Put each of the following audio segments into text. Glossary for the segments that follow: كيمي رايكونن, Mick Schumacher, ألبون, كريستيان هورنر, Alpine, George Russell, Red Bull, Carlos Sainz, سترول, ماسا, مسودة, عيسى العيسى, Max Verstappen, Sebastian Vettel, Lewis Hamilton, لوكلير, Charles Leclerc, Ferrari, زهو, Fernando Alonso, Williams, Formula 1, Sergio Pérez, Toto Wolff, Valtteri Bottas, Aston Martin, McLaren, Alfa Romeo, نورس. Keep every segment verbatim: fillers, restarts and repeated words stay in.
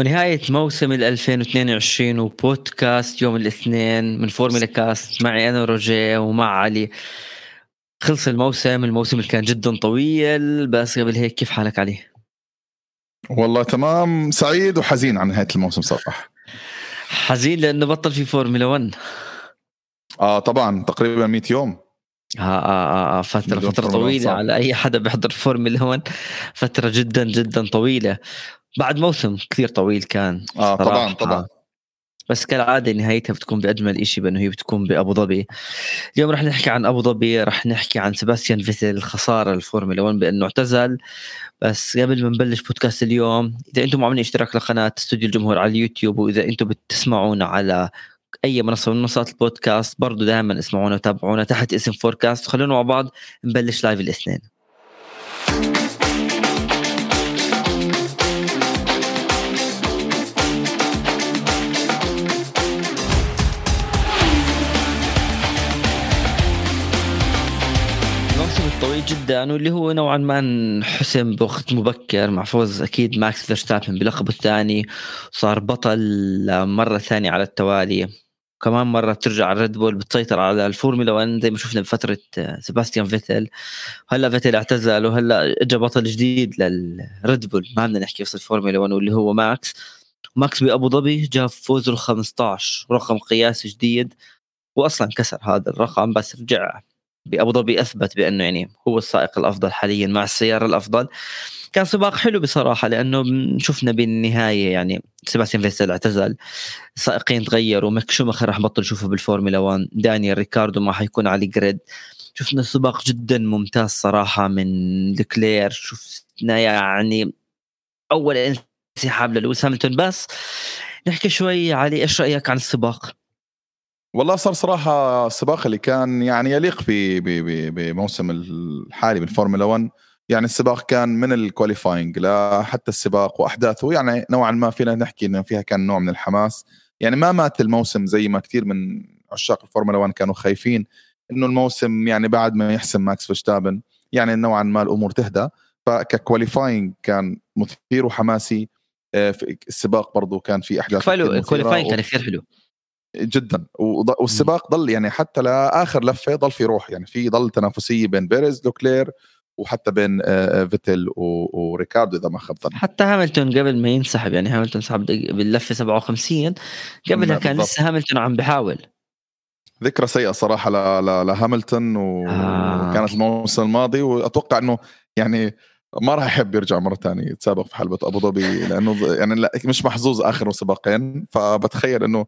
ونهاية موسم ألفين واثنين وعشرين وبودكاست يوم الاثنين من فورمولا كاست معي أنا روجيه ومع علي. خلص الموسم الموسم اللي كان جدا طويل، بس قبل هيك كيف حالك علي؟ والله تمام، سعيد وحزين عن نهاية الموسم صراحة. حزين لأنه بطل في فورمولا واحد. آه طبعا تقريبا مئة يوم. آه آه آه فترة فترة طويلة صعب. على أي حدا بيحضر فورمولا واحد فترة جدا جدا طويلة بعد موسم كثير طويل كان. آه طبعا طبعا. بس كالعادة نهايتها بتكون بأجمل إشي، بأنه هي بتكون بأبو ظبي. اليوم رح نحكي عن أبو ظبي، رح نحكي عن سباستيان فيتل، خسارة الفورمولا واحد بأنه اعتزل. بس قبل ما نبلش بودكاست اليوم، إذا أنتم عاملين اشتراك لقناة استوديو الجمهور على اليوتيوب، وإذا أنتم بتسمعون على أي منصة من منصات البودكاست برضو دائما اسمعونا وتابعونا تحت اسم فوركاست. خلونا مع بعض نبلش لايف الاثنين. طويل جدا، واللي هو نوعا ما حسم بوقت مبكر مع فوز أكيد ماكس فيرستابن بلقبه الثاني، صار بطل مرة ثانية على التوالي، كمان مرة ترجع ريد بول بتسيطر على الفورمولا واحد زي ما شفنا بفترة سباستيان فيتل. هلا فيتل اعتزل وهلا اجى بطل جديد للريد بول، ما بدنا نحكي بس الفورمولا واحد، واللي هو ماكس. ماكس بأبو ظبي جاب فوزه الخمسة عشر، رقم قياسي جديد، وأصلا كسر هذا الرقم، بس رجع بأبو ظبي أثبت بأنه يعني هو السائق الأفضل حاليا مع السيارة الأفضل. كان سباق حلو بصراحة، لأنه شفنا بالنهاية يعني سباستيان فيتل اعتزل، سائقين تغيروا، ميك شوماخر راح بطل شوفه بالفورمولا واحد، دانيال ريكاردو ما حيكون على الجريد. شفنا سباق جدا ممتاز صراحة من لكلير، شفنا يعني أول انسحاب للويس هاملتون. بس نحكي شوي علي، إيش رأيك عن السباق؟ والله صار صراحة السباق اللي كان يعني يليق بموسم الحالي بالفورمولا واحد، يعني السباق كان من الكواليفاينج لا حتى السباق وأحداثه يعني نوعا ما فينا نحكي إن فيها كان نوع من الحماس، يعني ما مات الموسم زي ما كتير من عشاق الفورمولا واحد كانوا خايفين إنه الموسم يعني بعد ما يحسم ماكس فيرستابن يعني نوعا ما الأمور تهدى. فككواليفاينج كان مثير وحماسي، السباق برضو كان فيه أحداث كثير، الكواليفاينج كان كثير حلو جدا، والسباق ضل يعني حتى لآخر لفة ضل في روح، يعني في ضل تنافسية بين بيريز لوكلير وحتى بين فيتل وريكاردو إذا ما خاب ظني. حتى هاملتون قبل ما ينسحب، يعني هاملتون سحب باللفة سبعة وخمسين، قبلها كان بالضبط. لسه هاملتون عم بحاول. ذكرى سيئة صراحة لهاملتون وكانت آه. الموسم الماضي، وأتوقع أنه يعني ما راح يحب يرجع مرة تانية يتسابق في حلبة أبو ظبي، لأنه يعني مش محظوظ آخر سباقين. فبتخيل أنه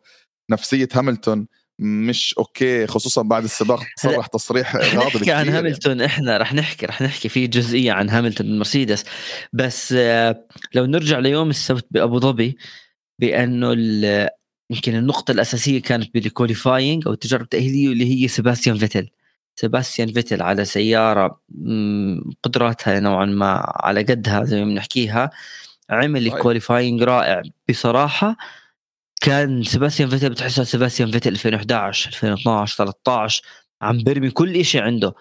نفسية هاملتون مش أوكي، خصوصا بعد السباق صرح تصريح غاضب كثير عن هاملتون يعني. إحنا رح نحكي رح نحكي في جزئية عن هاملتون المرسيدس، بس لو نرجع ليوم السبت بأبو ظبي، بأنه يمكن النقطة الأساسية كانت بالكواليفاينج أو التجارب التأهيلية، اللي هي سباستيان فيتل. سباستيان فيتل على سيارة قدراتها نوعا ما على قدها زي ما بنحكيها، عمل كواليفاينج رائع بصراحة. كان سباستيان فيتل بتحسها سباستيان فيتل ألفين وإحدى عشر ألفين واثني عشر ثلاثة عشر، عم برمي كل إشي عنده،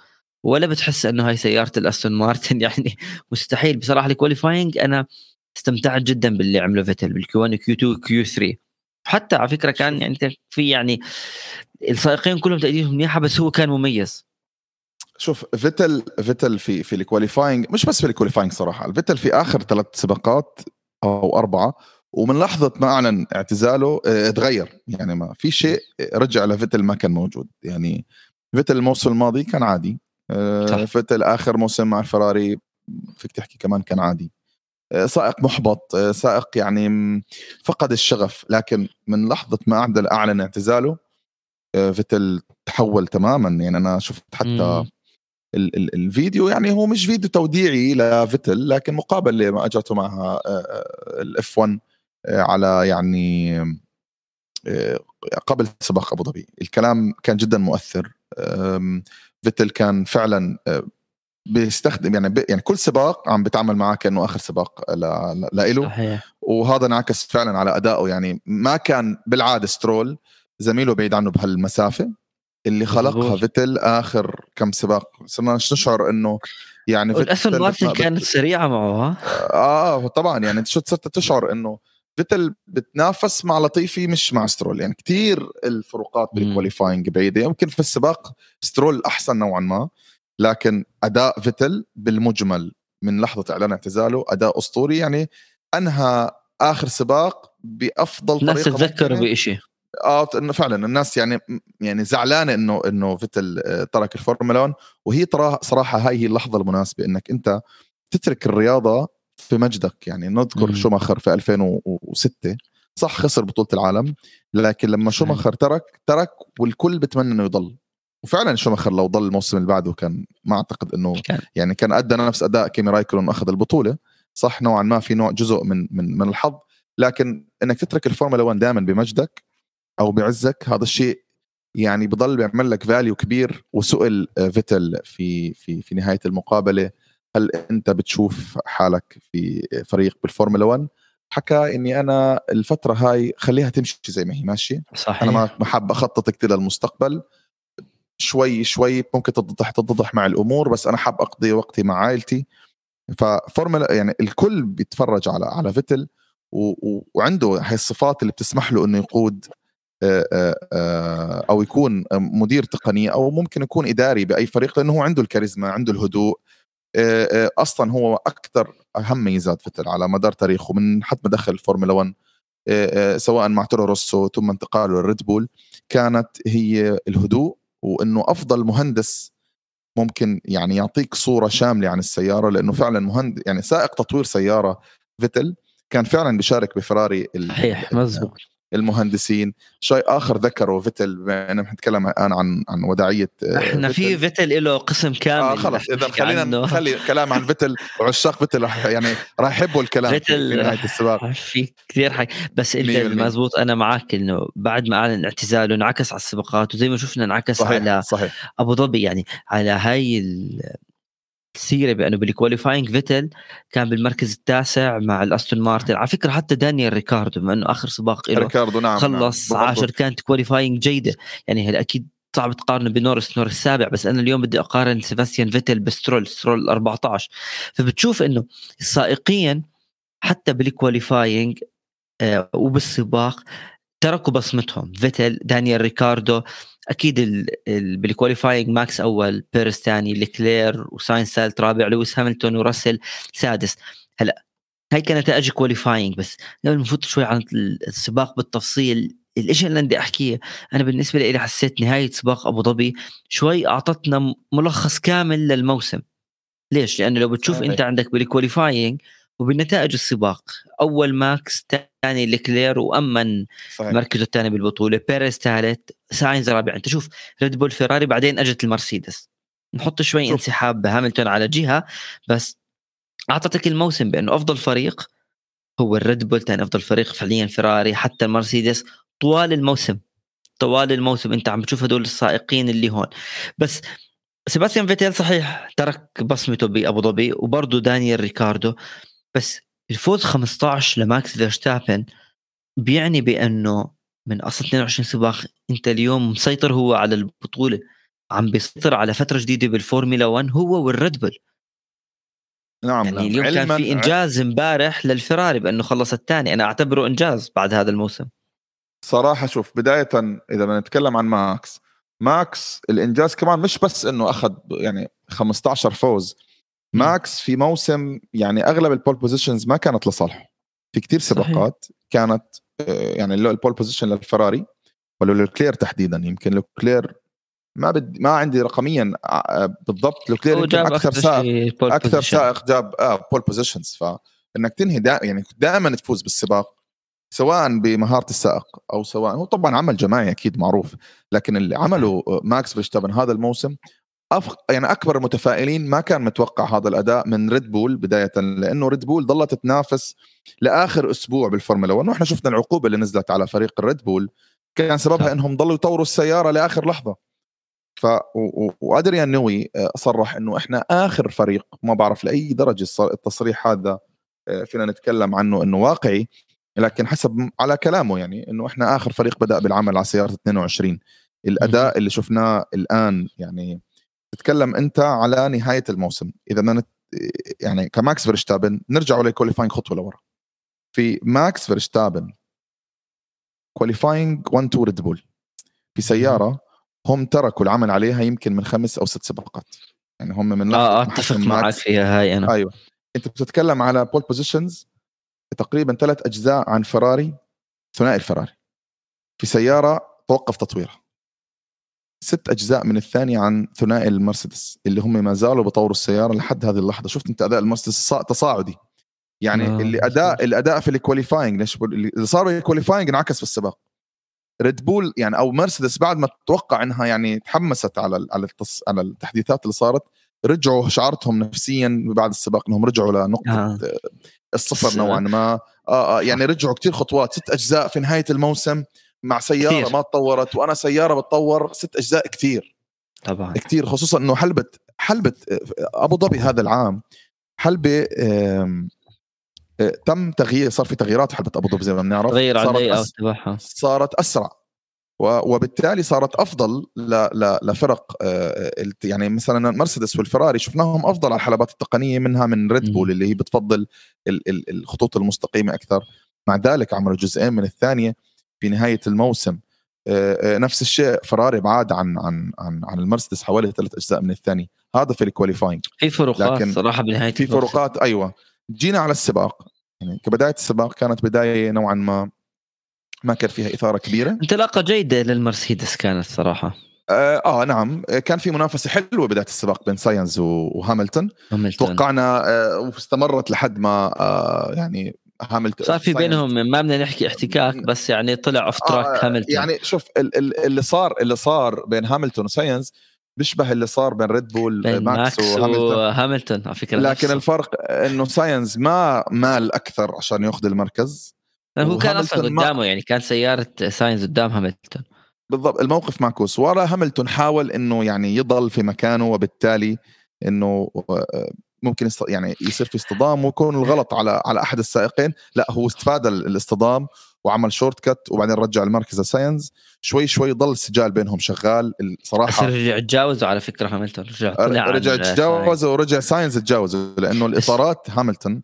ولا بتحس أنه هاي سيارة الأستون مارتن، يعني مستحيل بصراحة. الكواليفاينج أنا استمتعت جدا باللي عمله فيتل بالكيوان كيو تو كيو ثري، حتى على فكرة كان يعني في يعني السائقين كلهم تأديهم منيحة، بس هو كان مميز. شوف فيتل فيتل في في الكواليفاينج، مش بس في الكواليفاينج صراحة، فيتل في آخر ثلاث سباقات أو أربعة ومن لحظة ما أعلن اعتزاله اتغير، يعني ما في شيء رجع لفيتل ما كان موجود. يعني فيتل الموسم الماضي كان عادي، فيتل آخر موسم مع الفراري فيك تحكي كمان كان عادي، سائق محبط، سائق يعني فقد الشغف. لكن من لحظة ما أعدل أعلن اعتزاله فيتل تحول تماما. يعني أنا شفت حتى ال- ال- الفيديو، يعني هو مش فيديو توديعي لفيتل، لكن مقابل لما أجرته معها الإف واحد على يعني قبل سباق أبو ظبي، الكلام كان جدا مؤثر. فيتل كان فعلا بيستخدم يعني ب... يعني كل سباق عم بتعامل معاه كأنه آخر سباق ل... لإله، وهذا انعكس فعلا على أدائه. يعني ما كان بالعادة سترول زميله بعيد عنه بهالمسافة اللي خلقها فيتل آخر كم سباق، صرنا نشعر إنه يعني فيتل كانت سريعة معه. آه طبعا يعني شو صرت تشعر إنه فتل بتنافس مع لطيفي مش مع سترول, يعني كتير الفروقات بالكواليفاينج بعيدة. يمكن في السباق سترول أحسن نوعا ما, لكن أداء فتل بالمجمل من لحظة إعلان اعتزاله أداء أسطوري, يعني أنهى آخر سباق بأفضل طريقة الناس تتذكر بإشي. اه فعلا الناس يعني يعني زعلانه انه انه فيتل ترك الفورمولا واحد, وهي ترى صراحه هاي هي اللحظه المناسبه انك انت تترك الرياضه في مجدك. يعني نذكر شوماخر في ألفين وستة, صح خسر بطوله العالم, لكن لما شوماخر ترك ترك والكل بتمنى انه يضل, وفعلا شوماخر لو ضل الموسم اللي بعده كان ما اعتقد انه يعني كان ادى نفس اداء كيمي رايكونن واخذ البطوله. صح نوعا ما في نوع جزء من من من الحظ, لكن انك تترك الفورمولا واحد دائما بمجدك أو بعزك هذا الشيء يعني بضل بيعمل لك فاليو كبير. وسئل فيتل في في في نهاية المقابلة هل أنت بتشوف حالك في فريق بالفورمولا واحد, حكى إني أنا الفترة هاي خليها تمشي زي ما هي ماشي, صحيح. أنا ما حاب أخطط كتير للمستقبل, شوي شوي ممكن تتضح تتضح مع الأمور, بس أنا حاب أقضي وقتي مع عائلتي. ففورمولا يعني الكل بيتفرج على على فيتل وعنده هاي الصفات اللي بتسمح له إنه يقود أو يكون مدير تقني أو ممكن يكون إداري بأي فريق, لأنه هو عنده الكاريزما, عنده الهدوء. أصلا هو أكثر أهم ميزات فيتل على مدار تاريخه من حتى مدخل الفورمولا واحد, سواء مع تورو روسو ثم انتقاله للريد بول, كانت هي الهدوء, وأنه أفضل مهندس ممكن يعني يعطيك صورة شاملة عن السيارة, لأنه فعلا مهندس يعني سائق تطوير سيارة. فيتل كان فعلا بيشارك بفراري, صحيح مزبوط, المهندسين. شيء آخر ذكره فيتل, بما أننا نتكلم الآن عن عن وداعية إحنا في فيتل له قسم كامل. آه خلاص إذا خلينا نخلي كلام عن فيتل, وعشاق فيتل يعني راح يحبوا الكلام في نهاية السباق في كثير حاجة. بس أنت مزبوط, أنا معاك إنه بعد ما أعلن اعتزاله انعكس على السباقات, وزي ما شفنا انعكس, صحيح. على صحيح. أبو ظبي يعني على هاي ال سيرة بأنه بالكواليفاينج فيتل كان بالمركز التاسع مع الأستون مارتن. على فكرة حتى دانيال ريكاردو بما أنه آخر سباق له نعم خلص نعم. عشر كانت كواليفاينج جيدة, يعني هل أكيد صعب تقارنه بنورس, نورس السابع, بس أنا اليوم بدي أقارن سيباستيان فيتل بسترول, سترول أربعة عشر. فبتشوف أنه سائقيا حتى بالكواليفاينج آه وبالسباق تركوا بصمتهم. فيتل, دانيال ريكاردو, أكيد ال ال بالكواليفاينج ماكس أول, بيرس ثاني, لكلير وساينز ثالث, رابع لويس هاملتون وراسل سادس. هلأ هاي كانت نتائج كواليفاينج, بس قبل ما نفوت شوي عن السباق بالتفصيل, الاشي اللي بدي أحكيه أنا بالنسبة لي حسيت نهاية سباق أبو ظبي شوي أعطتنا ملخص كامل للموسم. ليش؟ لأنه لو بتشوف صحيح. أنت عندك بالكواليفاينج وبالنتائج السباق أول ماكس, ثاني لكلير وأمن صحيح. مركزه الثاني بالبطولة, بيريز ثالث, ساينز رابع. أنت شوف ريد بول, فيراري, بعدين أجت المرسيدس, نحط شوي شوف. انسحاب هاملتون على جهة, بس أعطتك الموسم بأنه أفضل فريق هو الريد بول, ثاني أفضل فريق فعليا فيراري, حتى المرسيدس طوال الموسم. طوال الموسم أنت عم تشوف هدول السائقين اللي هون. بس سيباستيان فيتل صحيح ترك بصمته بأبو ظبي, وبرضو دانيال ريكاردو, بس الفوز خمسة عشر لماكس فيرستابن بيعني بأنه من أصل اثنين وعشرين سباق أنت اليوم مسيطر هو على البطولة, عم بيسيطر على فترة جديدة بالفورمولا واحد هو والريد بول. نعم يعني نعم. اليوم كان في إنجاز مبارح للفراري بأنه خلص الثاني, أنا أعتبره إنجاز بعد هذا الموسم صراحة. شوف بداية إذا بنتكلم عن ماكس, ماكس الإنجاز كمان مش بس أنه أخذ يعني خمسة عشر فوز. ماكس في موسم يعني أغلب البول بوزيشنز ما كانت لصالحه في كتير سباقات, كانت يعني البول بوزيشن للفراري ولا لكلير تحديدا. يمكن لكلير ما بدي ما عندي رقميا بالضبط, لكلير أكثر سائق أكثر سائق جاب آه بول بوزيشنز. فإنك تنهي دائما يعني دائما تفوز بالسباق, سواء بمهارة السائق أو سواء هو طبعا عمل جماعي أكيد معروف, لكن اللي عمله ماكس فيرستابن هذا الموسم يعني أكبر المتفائلين ما كان متوقع هذا الأداء من ريد بول بداية, لأنه ريد بول ظلت تتنافس لآخر أسبوع بالفورمولا واحد, ونحن شفنا العقوبة اللي نزلت على فريق الريد بول كان سببها أنهم ضلوا يطوروا السيارة لآخر لحظة. ف وأدريان نوي صرح أنه إحنا آخر فريق, ما بعرف لأي درجة التصريح هذا فينا نتكلم عنه أنه واقعي, لكن حسب على كلامه يعني أنه إحنا آخر فريق بدأ بالعمل على سيارة اثنين وعشرين. الأداء اللي شفناه الآن يعني تتكلم أنت على نهاية الموسم. إذا أنا يعني كماكس فيرستابن نرجع على الكواليفاينج خطوة لورا, في ماكس فيرستابن كواليفاينج واحد تو ريد بول في سيارة هم تركوا العمل عليها يمكن من خمس أو ست سباقات. يعني هم من آه أتفق معك فيها هاي أنا. أيوة أنت بتتكلم على بول بوزيشنز تقريبا ثلاث أجزاء عن فراري ثنائي الفراري في سيارة توقف تطويرها، ست أجزاء من الثانية عن ثنائي المرسيدس اللي هم ما زالوا بطوروا السيارة لحد هذه اللحظة. شفت أنت أداء المرسيدس تصاعدي، يعني آه. اللي أداء الأداء في الكواليفاينج اللي صار الكواليفاينج انعكس في السباق. ريد بول يعني أو مرسيدس بعد ما تتوقع إنها يعني تحمست على على التص... على التحديثات اللي صارت، رجعوا شعارتهم نفسيا بعد السباق إنهم رجعوا لنقطة آه. الصفر نوعا ما. آه آه يعني رجعوا كتير خطوات، ست أجزاء في نهاية الموسم مع سيارة كتير. ما تطورت، وأنا سيارة بتطور، ست أجزاء كتير طبعا كتير، خصوصا إنه حلبة حلبة أبو ظبي هذا العام حلبة تم تغيير، صار في تغييرات حلبة أبو ظبي زي ما بنعرف، صارت, صارت أسرع وبالتالي صارت أفضل لفرق. يعني مثلا المرسيدس والفراري شفناهم أفضل على الحلبات التقنية منها من ريد بول اللي هي بتفضل الخطوط المستقيمة أكثر. مع ذلك عملوا جزئين من الثانية في نهاية الموسم. نفس الشيء فراري بعاد عن عن عن, عن المرسيدس حوالي ثلاث أجزاء من الثانية، هذا في الكواليفاينج. في فروقات صراحة بنهاية في فروقات. أيوة جينا على السباق، يعني كبداية السباق كانت بداية نوعا ما ما كان فيها إثارة كبيرة، انطلاقة جيدة للمرسيدس كانت صراحة. آه, آه نعم كان في منافسة حلوة بداية السباق بين ساينز وهاملتون. توقعنا آه واستمرت لحد ما آه يعني هاملتون صار في بينهم ما بدنا نحكي احتكاك، بس يعني طلع أوف تراك آه هاملتون. يعني شوف اللي صار اللي صار بين هاملتون وساينز بيشبه اللي صار بين ريد بول بين ماكس, ماكس وهاملتون على فكرة، لكن الفرق إنه ساينز ما مال أكثر عشان يأخذ المركز، هو كان أصلا قدامه ما... يعني كان سيارة ساينز قدام هاملتون بالضبط. الموقف معكوس، ورا هاملتون حاول إنه يعني يضل في مكانه، وبالتالي إنه ممكن يست... يعني يصير في اصطدام ويكون الغلط على على أحد السائقين. لا هو استفاد الاصطدام وعمل شورت كت وبعدين رجع المركز ساينز. شوي شوي ضل السجال بينهم شغال صراحة. رجع تجاوزه على فكرة هاملتون، رجع رجع تجاوزه ورجع ساينز تجاوزه، لأنه الإطارات هاملتون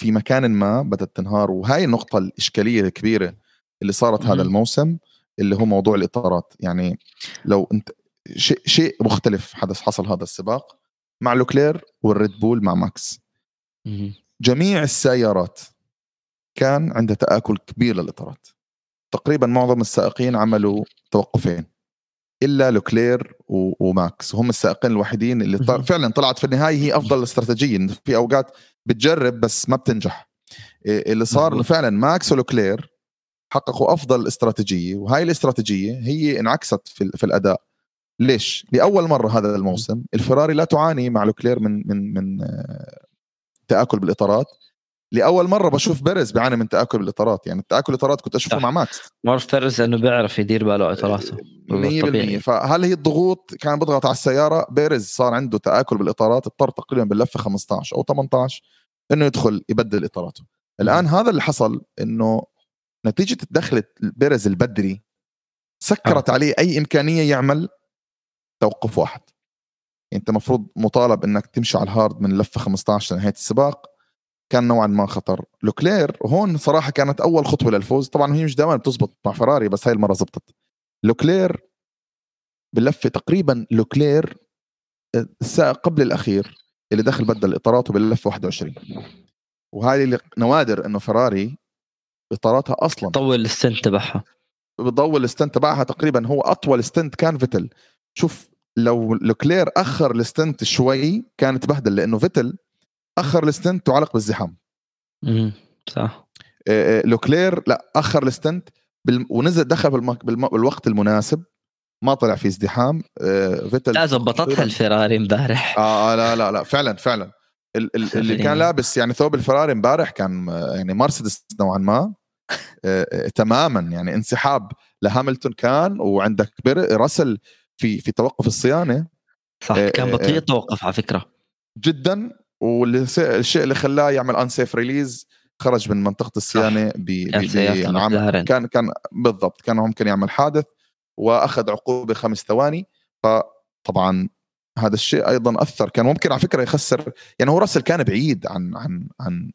في مكان ما بدأت تنهار. وهاي النقطة الإشكالية الكبيرة اللي صارت هذا الموسم اللي هو موضوع الإطارات. يعني لو انت شيء شيء مختلف حدث حصل هذا السباق مع لوكلير والريد بول مع ماكس، جميع السيارات كان عندها تآكل كبير للإطارات. تقريبا معظم السائقين عملوا توقفين إلا لوكلير وماكس، هم السائقين الوحيدين اللي طل... فعلا طلعت في النهاية هي أفضل استراتيجية. في أوقات بتجرب بس ما بتنجح. اللي صار فعلا ماكس ولوكلير حققوا أفضل استراتيجية، وهاي الاستراتيجية هي انعكست في, في الأداء. ليش؟ لأول مرة هذا الموسم الفراري لا تعاني مع لوكلير من من من تآكل بالإطارات. لأول مرة بشوف بيريز بيعاني من تآكل بالإطارات، يعني التآكل بالإطارات كنت أشوفه مع ماكس. معرف بيريز أنه بيعرف يدير باله إطاراته مية بالمية. فهل هي الضغوط كان بضغط على السيارة؟ بيريز صار عنده تآكل بالإطارات، اضطر تقريبا باللفة خمسة عشر أو ثمانية عشر إنه يدخل يبدل إطاراته. الآن هذا اللي حصل إنه نتيجة الدخلة بيريز البدري سكرت عليه أي إمكانية يعمل توقف واحد. أنت مفروض مطالب إنك تمشي على الهارد من لفة خمسة عشر لنهاية السباق. كان نوعا ما خطر لوكلير هون صراحة، كانت أول خطوة للفوز. طبعا هي مش دائما بتزبط مع فراري، بس هاي المرة زبطت. لوكلير باللفة تقريبا لوكلير السائق قبل الأخير اللي دخل بدل إطاراته باللفة واحد وعشرين، وهاي اللي نوادر إنه فراري إطاراتها أصلا طول الستنت تبعها بضول الستنت تبعها تقريبا هو أطول ستنت كان فيتل. شوف لو لوكلير أخر الستنت شوي كانت بهدل، لأنه فيتل أخر الستنت وعلق بالزحام. امم صح. لوكلير لا أخر الستنت بال... ونزل دخل بالم... بالم... بالوقت المناسب، ما طلع في ازدحام. فيتل لا زبطتها الفراري امبارح. آه لا لا لا فعلا فعلا ال... ال... اللي كان لابس يعني ثوب الفراري امبارح كان يعني مرسيدس نوعا ما تماما. يعني انسحاب لهاملتون كان، وعندك بير... راسل في في توقف الصيانة صح كان بطيء توقف على فكرة جدا، والشيء اللي خلاه يعمل unsafe release، خرج من منطقة الصيانة بي كان كان بالضبط كان ممكن يعمل حادث وأخذ عقوبة خمس ثواني. فطبعا هذا الشيء أيضا أثر، كان ممكن على فكرة يخسر. يعني هو راسل كان بعيد عن عن عن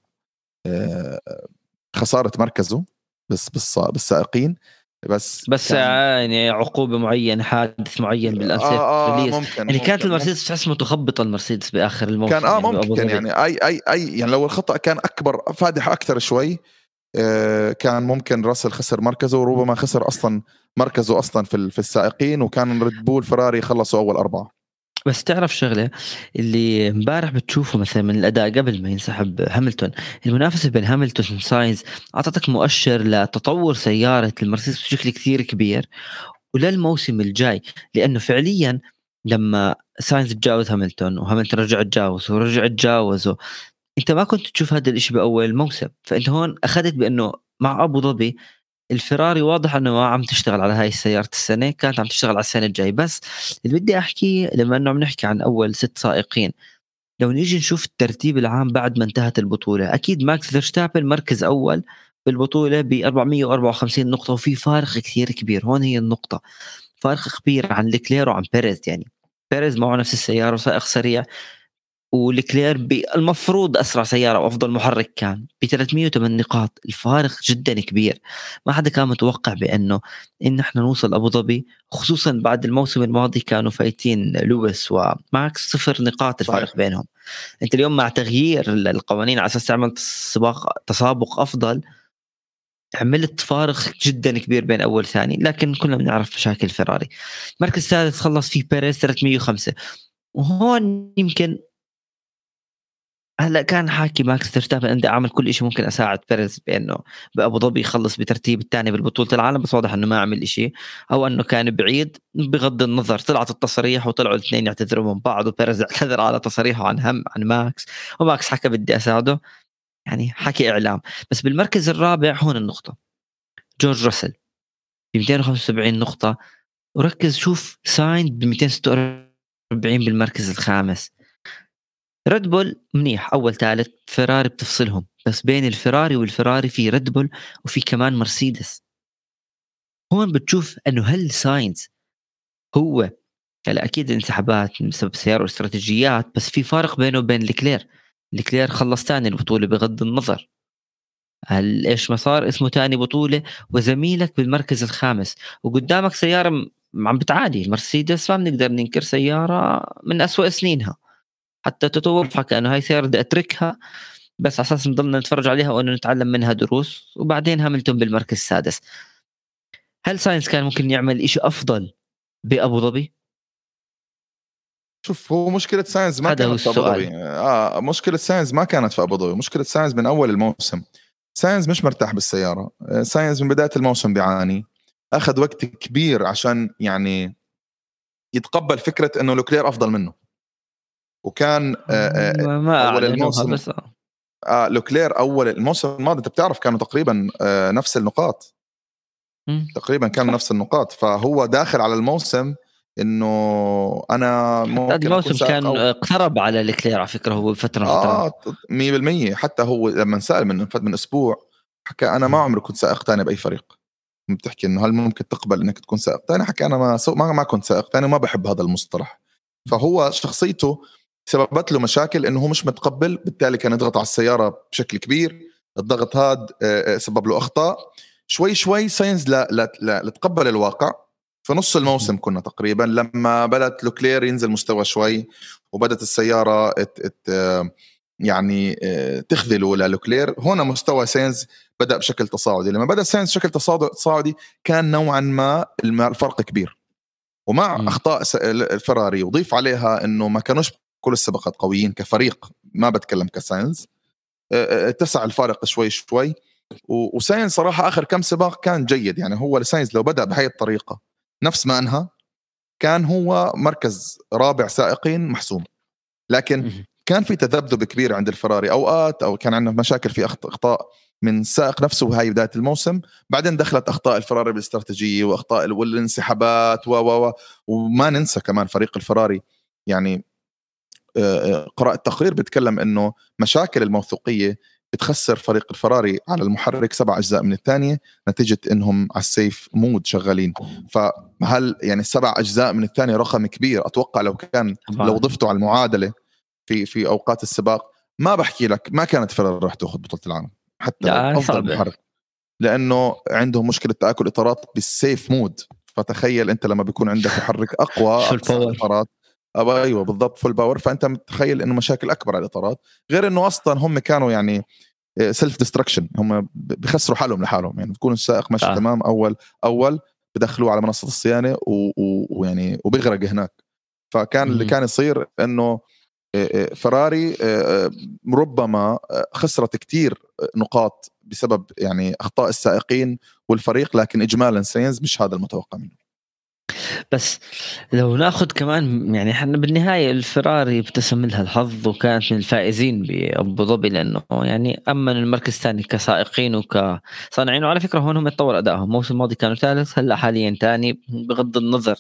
خسارة مركزه بس بالسائقين بس بس يعني عقوبة معينة حادث معين بالأنسيق آه آه ممكن يعني كانت المرسيدس اسمه تخبط المرسيدس بآخر الموسم كان آه يعني ممكن يعني أي أي أي يعني لو الخطأ كان أكبر فادح أكثر شوي كان ممكن راسل خسر مركزه وربما خسر أصلا مركزه أصلا في في السائقين وكان ريد بول فراري خلصوا أول أربعة. بس تعرف شغلة اللي مبارح بتشوفه مثلا من الأداء قبل ما ينسحب هاملتون، المنافسة بين هاملتون وساينز أعطتك مؤشر لتطور سيارة المرسيدس بشكل كثير كبير وللموسم الجاي، لأنه فعليا لما ساينز تجاوز هاملتون وهاملتون رجع تجاوز ورجع تجاوزه أنت ما كنت تشوف هذا الإشي بأول موسم. فأنت هون أخذت بأنه مع أبو ظبي الفراري واضح أنه ما عم تشتغل على هاي السيارة السنة، كانت عم تشتغل على السنة الجاي. بس اللي بدي أحكي لما أنه عم نحكي عن أول ست سائقين، لو نيجي نشوف الترتيب العام بعد ما انتهت البطولة، أكيد ماكس فيرستابن مركز أول بالبطولة بأربعمية وأربعة وخمسين نقطة وفي فارق كثير كبير. هون هي النقطة، فارق كبير عن لكلير وعن بيريز. يعني بيريز معه نفس السيارة وسائق سريع، ولكلير بالمفروض أسرع سيارة وأفضل محرك كان بثلاثمية وثمانية نقاط. الفارق جدا كبير، ما حدا كان متوقع بأنه إن إحنا نوصل أبو ظبي، خصوصا بعد الموسم الماضي كانوا فايتين لويس وماكس صفر نقاط الفارق بينهم. أنت اليوم مع تغيير القوانين على أساس تعمل سباق تسابق أفضل عملت فارق جدا كبير بين أول ثاني، لكن كلنا بنعرف مشاكل فراري. مركز ثالث خلص فيه بيريز ثلاثمية وخمسة، وهون يمكن هلا كان حاكي ماكس فيرستابن أنت عامل كل إشي ممكن أساعد بيريز بأنه بأبو ظبي يخلص بترتيب الثاني بالبطولة العالم، بس واضح أنه ما عمل إشي أو أنه كان بعيد. بغض النظر طلعت التصريح وطلعوا الاثنين يعتذروا من بعض، وبيريز اعتذر على تصريحه عن هم عن ماكس، وماكس حكى بدي أساعده، يعني حكي إعلام. بس بالمركز الرابع هون النقطة، جورج راسل بمئتين وخمسة وسبعين نقطة، وركز شوف ساين بمئتين وستة وأربعين بالمركز الخامس. ريد بول منيح أول ثالث، فراري بتفصلهم، بس بين الفراري والفراري في ريد بول وفي كمان مرسيدس. هون بتشوف أنه هل ساينز هو هلا أكيد انسحابات بسبب سيارة واستراتيجيات، بس في فارق بينه وبين لكلير. لكلير خلص تاني البطولة بغض النظر هل إيش ما صار اسمه تاني بطولة، وزميلك بالمركز الخامس وقدامك سيارة عم بتعادي المرسيدس. ما بنقدر ننكر سيارة من أسوأ سنينها، حتى تتوقع كأنه هاي سيارة بدي أتركها بس على أساس نضلنا نتفرج عليها وأنه نتعلم منها دروس. وبعدين هاملتون بالمركز السادس. هل ساينز كان ممكن يعمل إشي أفضل بأبو ظبي؟ شوف هو مشكلة ساينز ما كانت في أبو ظبي، آه مشكلة ساينز ما كانت في أبو ظبي، مشكلة ساينز من أول الموسم. ساينز مش مرتاح بالسيارة، ساينز من بداية الموسم بيعاني، أخذ وقت كبير عشان يعني يتقبل فكرة أنه لوكلير أفضل منه. وكان ما أول الموسم آه لوكلير أول الموسم الماضي أنت بتعرف كانوا تقريبا آه نفس النقاط، مم. تقريبا كانوا نفس النقاط. فهو داخل على الموسم إنه أنا الموسم كان اقترب على لوكلير على فكرة هو فترة آه مية بالمية. حتى هو لما سأل من من أسبوع حكى أنا ما عمري كنت سائق تاني بأي فريق. بتحكي إنه هل ممكن تقبل إنك تكون سائق تاني؟ حكى أنا ما ما ما كنت سائق تاني وما بحب هذا المصطلح. فهو شخصيته سببت له مشاكل إنه هو مش متقبل، بالتالي كان يضغط على السيارة بشكل كبير. الضغط هاد سبب له أخطاء شوي شوي. ساينز لا لا لا لتقبل الواقع في نص الموسم كنا تقريبا، لما بدأت لوكلير ينزل مستوى شوي وبدأت السيارة ات ات يعني تخذله للوكلير، هنا مستوى ساينز بدأ بشكل تصاعدي. لما بدأ ساينز بشكل تصاعدي كان نوعا ما الفرق كبير، ومع م. أخطاء الفراري وضيف عليها إنه ما كانوش كل السباقات قويين كفريق، ما بتكلم كساينز، اتسع الفارق شوي شوي. وساينز صراحة آخر كم سباق كان جيد، يعني هو لساينز لو بدأ بهاي الطريقة نفس ما أنهى كان هو مركز رابع سائقين محسوم. لكن كان في تذبذب كبير عند الفراري أوقات، أو كان عندنا مشاكل في أخطاء من السائق نفسه، وهي بداية الموسم. بعدين دخلت أخطاء الفراري بالاستراتيجية وأخطاء والانسحابات و و و وما ننسى كمان فريق الفراري. يعني قرأت تقرير بتكلم إنه مشاكل الموثوقية بتخسر فريق الفراري على المحرك سبع أجزاء من الثانية نتيجة إنهم على السيف مود شغالين. فهل يعني سبع أجزاء من الثانية رقم كبير؟ أتوقع لو كان لو ضفته على المعادلة في في أوقات السباق ما بحكي لك ما كانت فراري راح تأخذ بطولة العالم. حتى أفضل محرك، لأنه عندهم مشكلة تآكل إطارات بالسيف مود. فتخيل أنت لما بيكون عندك محرك أقوى أكثر إطارات، أبا أيوة بالضبط فول باور، فأنت متخيل إنه مشاكل أكبر على الإطارات، غير إنه أصلا هم كانوا يعني سيلف ديستركشن، هم بيخسروا حالهم لحالهم، يعني بيكون السائق ماشي آه. تمام أول أول بدخلوه على منصة الصيانة ويعني وبيغرق هناك. فكان م- اللي كان يصير إنه فراري ربما خسرت كتير نقاط بسبب يعني أخطاء السائقين والفريق، لكن إجمالا ساينز مش هذا المتوقع منه. بس لو ناخد كمان يعني حنا بالنهاية الفراري ابتسم لها الحظ وكانت من الفائزين بأبو ظبي، لأنه يعني أما المركز الثاني كسائقين وكصانعين، وعلى فكرة هون هم اتطور أدائهم، الموسم الماضي كانوا ثالث، هلأ حاليا ثاني. بغض النظر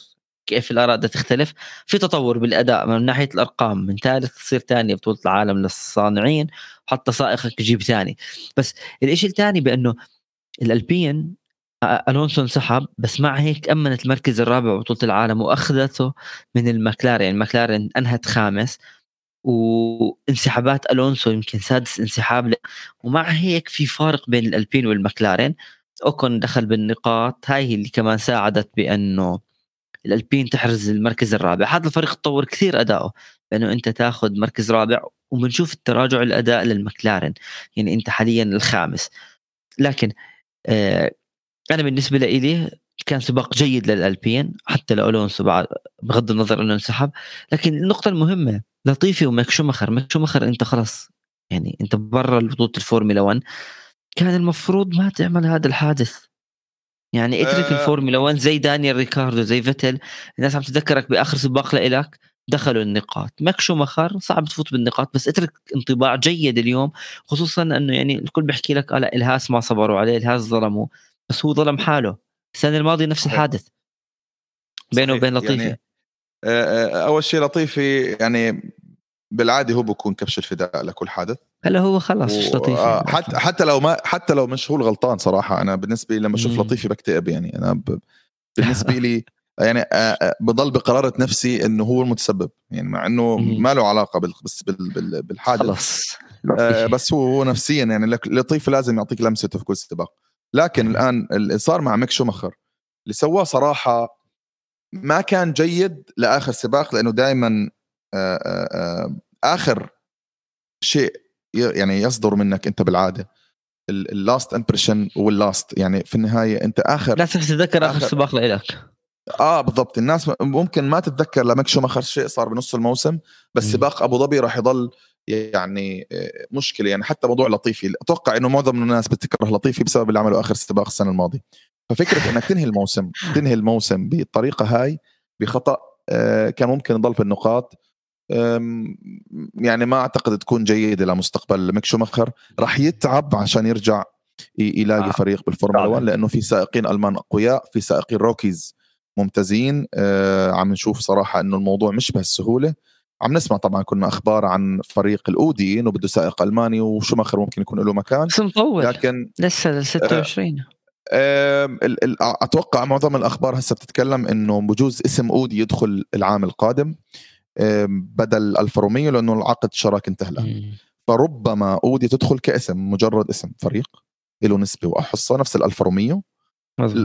كيف الآراء تختلف، في تطور بالأداء من ناحية الأرقام، من ثالث تصير ثاني بطولة العالم للصانعين، حتى سائقك يجيب ثاني. بس الإشي الثاني بأنه الألبين ألونسو انسحب، بس مع هيك أمنت المركز الرابع بطولة العالم وأخذته من المكلارين. يعني المكلارين أنهت خامس، وانسحابات ألونسو يمكن سادس انسحاب، ومع هيك في فارق بين الألبين والمكلارين. أوكون دخل بالنقاط، هاي اللي كمان ساعدت بأنه الألبين تحرز المركز الرابع. هذا الفريق تطور كثير أداؤه، لأنه أنت تاخد مركز رابع، ومنشوف التراجع الأداء للمكلارين، يعني أنت حاليا الخامس. لكن آه أنا بالنسبة لي كان سباق جيد للألبين، حتى لألونسو بعد بغض النظر أنه انسحب. لكن النقطة المهمة لطيفي وميك شوماخر، ميك شوماخر أنت خلاص يعني أنت برا البطولة الفورمولا واحد، كان المفروض ما تعمل هذا الحادث. يعني اترك أه الفورمولا واحد زي دانيال ريكاردو زي فيتل، الناس عم تذكرك بآخر سباق لإلك دخلوا النقاط. ماك شوماخر صعب تفوت بالنقاط، بس اترك انطباع جيد اليوم، خصوصا أنه يعني الكل بيحكي لك آه لا الهاس ما صبروا عليه، الهاس ظلموا، بس هو ظلم حاله. السنة الماضية نفس الحادث بينه وبين لطيفي. يعني أول شيء لطيفي يعني بالعادي هو بيكون كبش الفداء لكل حادث، هلا هو خلاص و... لطيفي حتى حتى لو ما حتى لو مش هو الغلطان صراحة. أنا بالنسبة لي لما أشوف لطيفي بكتئب، يعني أنا ب... بالنسبة لي يعني بضل بقرارة نفسي إنه هو المتسبب، يعني مع إنه ما له علاقة بال... بال... بالحادث خلاص. بس هو نفسيا يعني لطيفي لازم يعطيك لمسته في كل سباق. لكن الآن اللي صار مع ميك شوماخر اللي سواه صراحة ما كان جيد لآخر سباق، لأنه دائما آخر شيء يعني يصدر منك أنت بالعادة اللاست امبريشن واللاست، يعني في النهاية أنت آخر لا تتذكر آخر, آخر سباق لإلك. آه بالضبط، الناس ممكن ما تتذكر لميك شوماخر شيء صار بنص الموسم، بس م. سباق أبو ظبي راح يضل يعني مشكلة. يعني حتى موضوع لطيفي أتوقع إنه معظم الناس بتكره لطيفي بسبب اللي عمله آخر سباق السنة الماضية. ففكرة إنك تنهي الموسم تنهي الموسم بالطريقة هاي بخطأ كان ممكن يضل في النقاط، يعني ما أعتقد تكون جيدة لمستقبل ميك شوماخر. راح يتعب عشان يرجع يلاقي آه. فريق بالفورمولا واحد، لأنه في سائقين ألمان أقوياء، في سائقين روكيز ممتازين. عم نشوف صراحة إنه الموضوع مش بهالسهولة. عم نسمع طبعا كنا أخبار عن فريق الأودي إنه بده سائق ألماني وشوماخر ممكن يكون له مكان، بس مطول لكن لسه ستة وعشرين. أتوقع معظم الأخبار هسه بتتكلم إنه بجوز اسم أودي يدخل العام القادم بدل ألفا روميو، لأنه العقد شراك انتهى الآن. فربما أودي تدخل كاسم، مجرد اسم فريق له نسبة وأحصة نفس الألفا روميو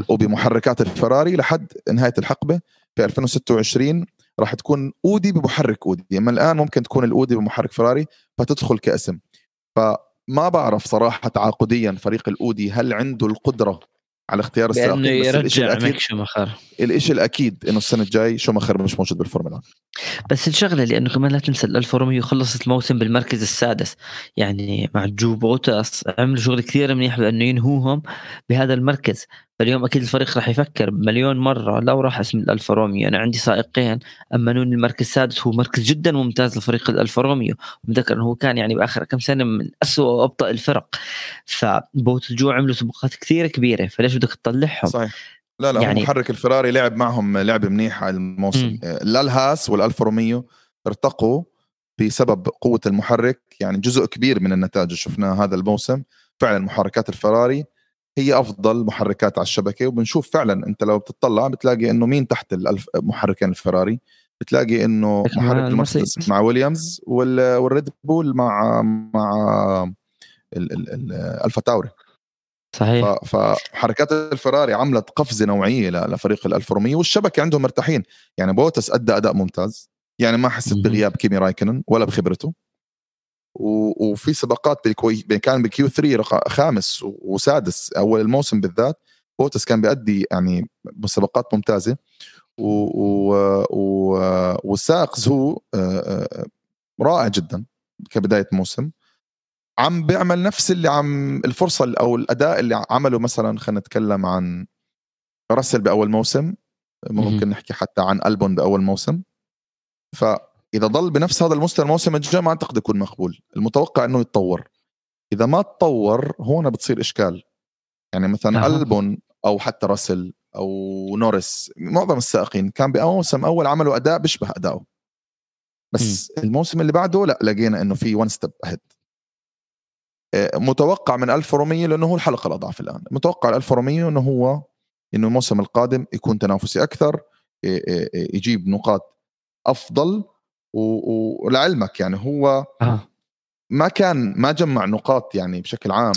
وبمحركات الفراري لحد نهاية الحقبة في ألفين وستة وعشرين. راح تكون أودي بمحرك أودي، أما الآن ممكن تكون الأودي بمحرك فراري فتدخل كاسم. فما بعرف صراحة تعاقديا فريق الأودي هل عنده القدرة على اختيار السائق، بس يرجع ميك شوماخر. الإشي الأكيد إنه السنة الجاي شوماخر مش موجود بالفورمولا. بس الشغلة لأنه كمان لا تنسى الألفا روميو خلصت الموسم بالمركز السادس، يعني مع جو بوتاس عمل شغل كثير منيح لأنه ينهوهم بهذا المركز. فاليوم أكيد الفريق راح يفكر مليون مرة لو راح اسم الألفا روميو، أنا عندي سائقين أمنون المركز السادس، هو مركز جدا ممتاز لفريق الألفا روميو، ومذكر أنه هو كان يعني بآخر كم سنة من أسوأ وأبطأ الفرق. فبوت الجو عملوا سباقات كثير كبيرة، فليش بدك تطلعهم؟ صحيح. لا لا يعني محرك الفراري لعب معهم لعب منيح الموسم. لا الهاس والألفا روميو ارتقوا بسبب قوة المحرك، يعني جزء كبير من النتائج شفناه هذا الموسم. فعلا محركات الفراري هي أفضل محركات على الشبكة، وبنشوف فعلا أنت لو بتطلع بتلاقي إنه مين تحت المحركين الفراري، بتلاقي إنه محرك المرسيدس مع ويليامز والريد بول مع مع الألفا تاوري. صحيح. فحركات الفراري عملت قفزة نوعية لفريق الألفا روميو، والشبكة عندهم مرتاحين. يعني بوتس أدى أداء ممتاز، يعني ما حسيت بغياب كيمي رايكنن ولا بخبرته، وفي سباقات بالكوي كان بكيو ثري خامس وسادس أول الموسم بالذات. بوتس كان بيأدي يعني مسابقات ممتازة، و و وساق هو رائع جدا كبداية موسم. عم بيعمل نفس اللي عم الفرصة أو الأداء اللي عمله مثلا، خلينا نتكلم عن راسل بأول موسم، ممكن م- نحكي حتى عن ألبون بأول موسم. فإذا ضل بنفس هذا المستوى الموسم الجاي ما أعتقد يكون مقبول. المتوقع أنه يتطور، إذا ما تطور هون بتصير إشكال. يعني مثلا ألبون أو حتى راسل أو نورس، معظم السائقين كان بأوسم أول عملوا أداء بشبه أداؤه، بس م. الموسم اللي بعده لا، لقينا إنه في one step ahead. متوقع من ألفا روميو، لأنه هو الحلقة الأضعف الآن، متوقع ألفا روميو إنه هو إنه الموسم القادم يكون تنافسي أكثر، يجيب نقاط أفضل. ولعلمك يعني هو ما كان ما جمع نقاط يعني بشكل عام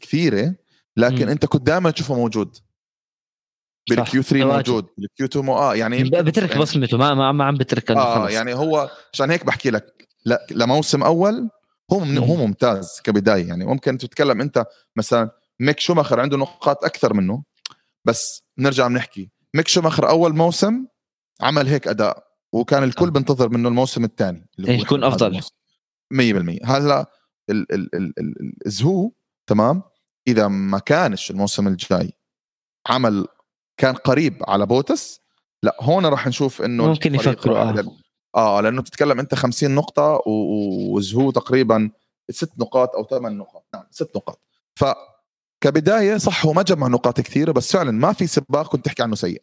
كثيرة، لكن م. أنت كنت دائما تشوفه موجود بالكيو ثري، موجود بالكيو تو، مو اه يعني بترك يعني بصمته، ما ما عم بترك اه يعني هو. عشان هيك بحكي لك لا لموسم اول هو مم. هو ممتاز كبدايه. يعني ممكن تتكلم انت مثلا ميك شوماخر عنده نقاط اكثر منه، بس نرجع بنحكي ميك شوماخر اول موسم عمل هيك اداء، وكان الكل آه. بنتظر منه الموسم الثاني يكون افضل مية بالمية. هلا الزهو تمام، اذا ما كانش الموسم الجاي عمل كان قريب على بوتس، لا هون راح نشوف انه ممكن يفكروا آه. اه لانه بتتكلم انت خمسين نقطه وزهو تقريبا ست نقاط او ثمان نقاط، نعم ست نقاط. فكبدايه صح هو ما جمع نقاط كثيره، بس فعلا ما في سباق كنت تحكي عنه سيء،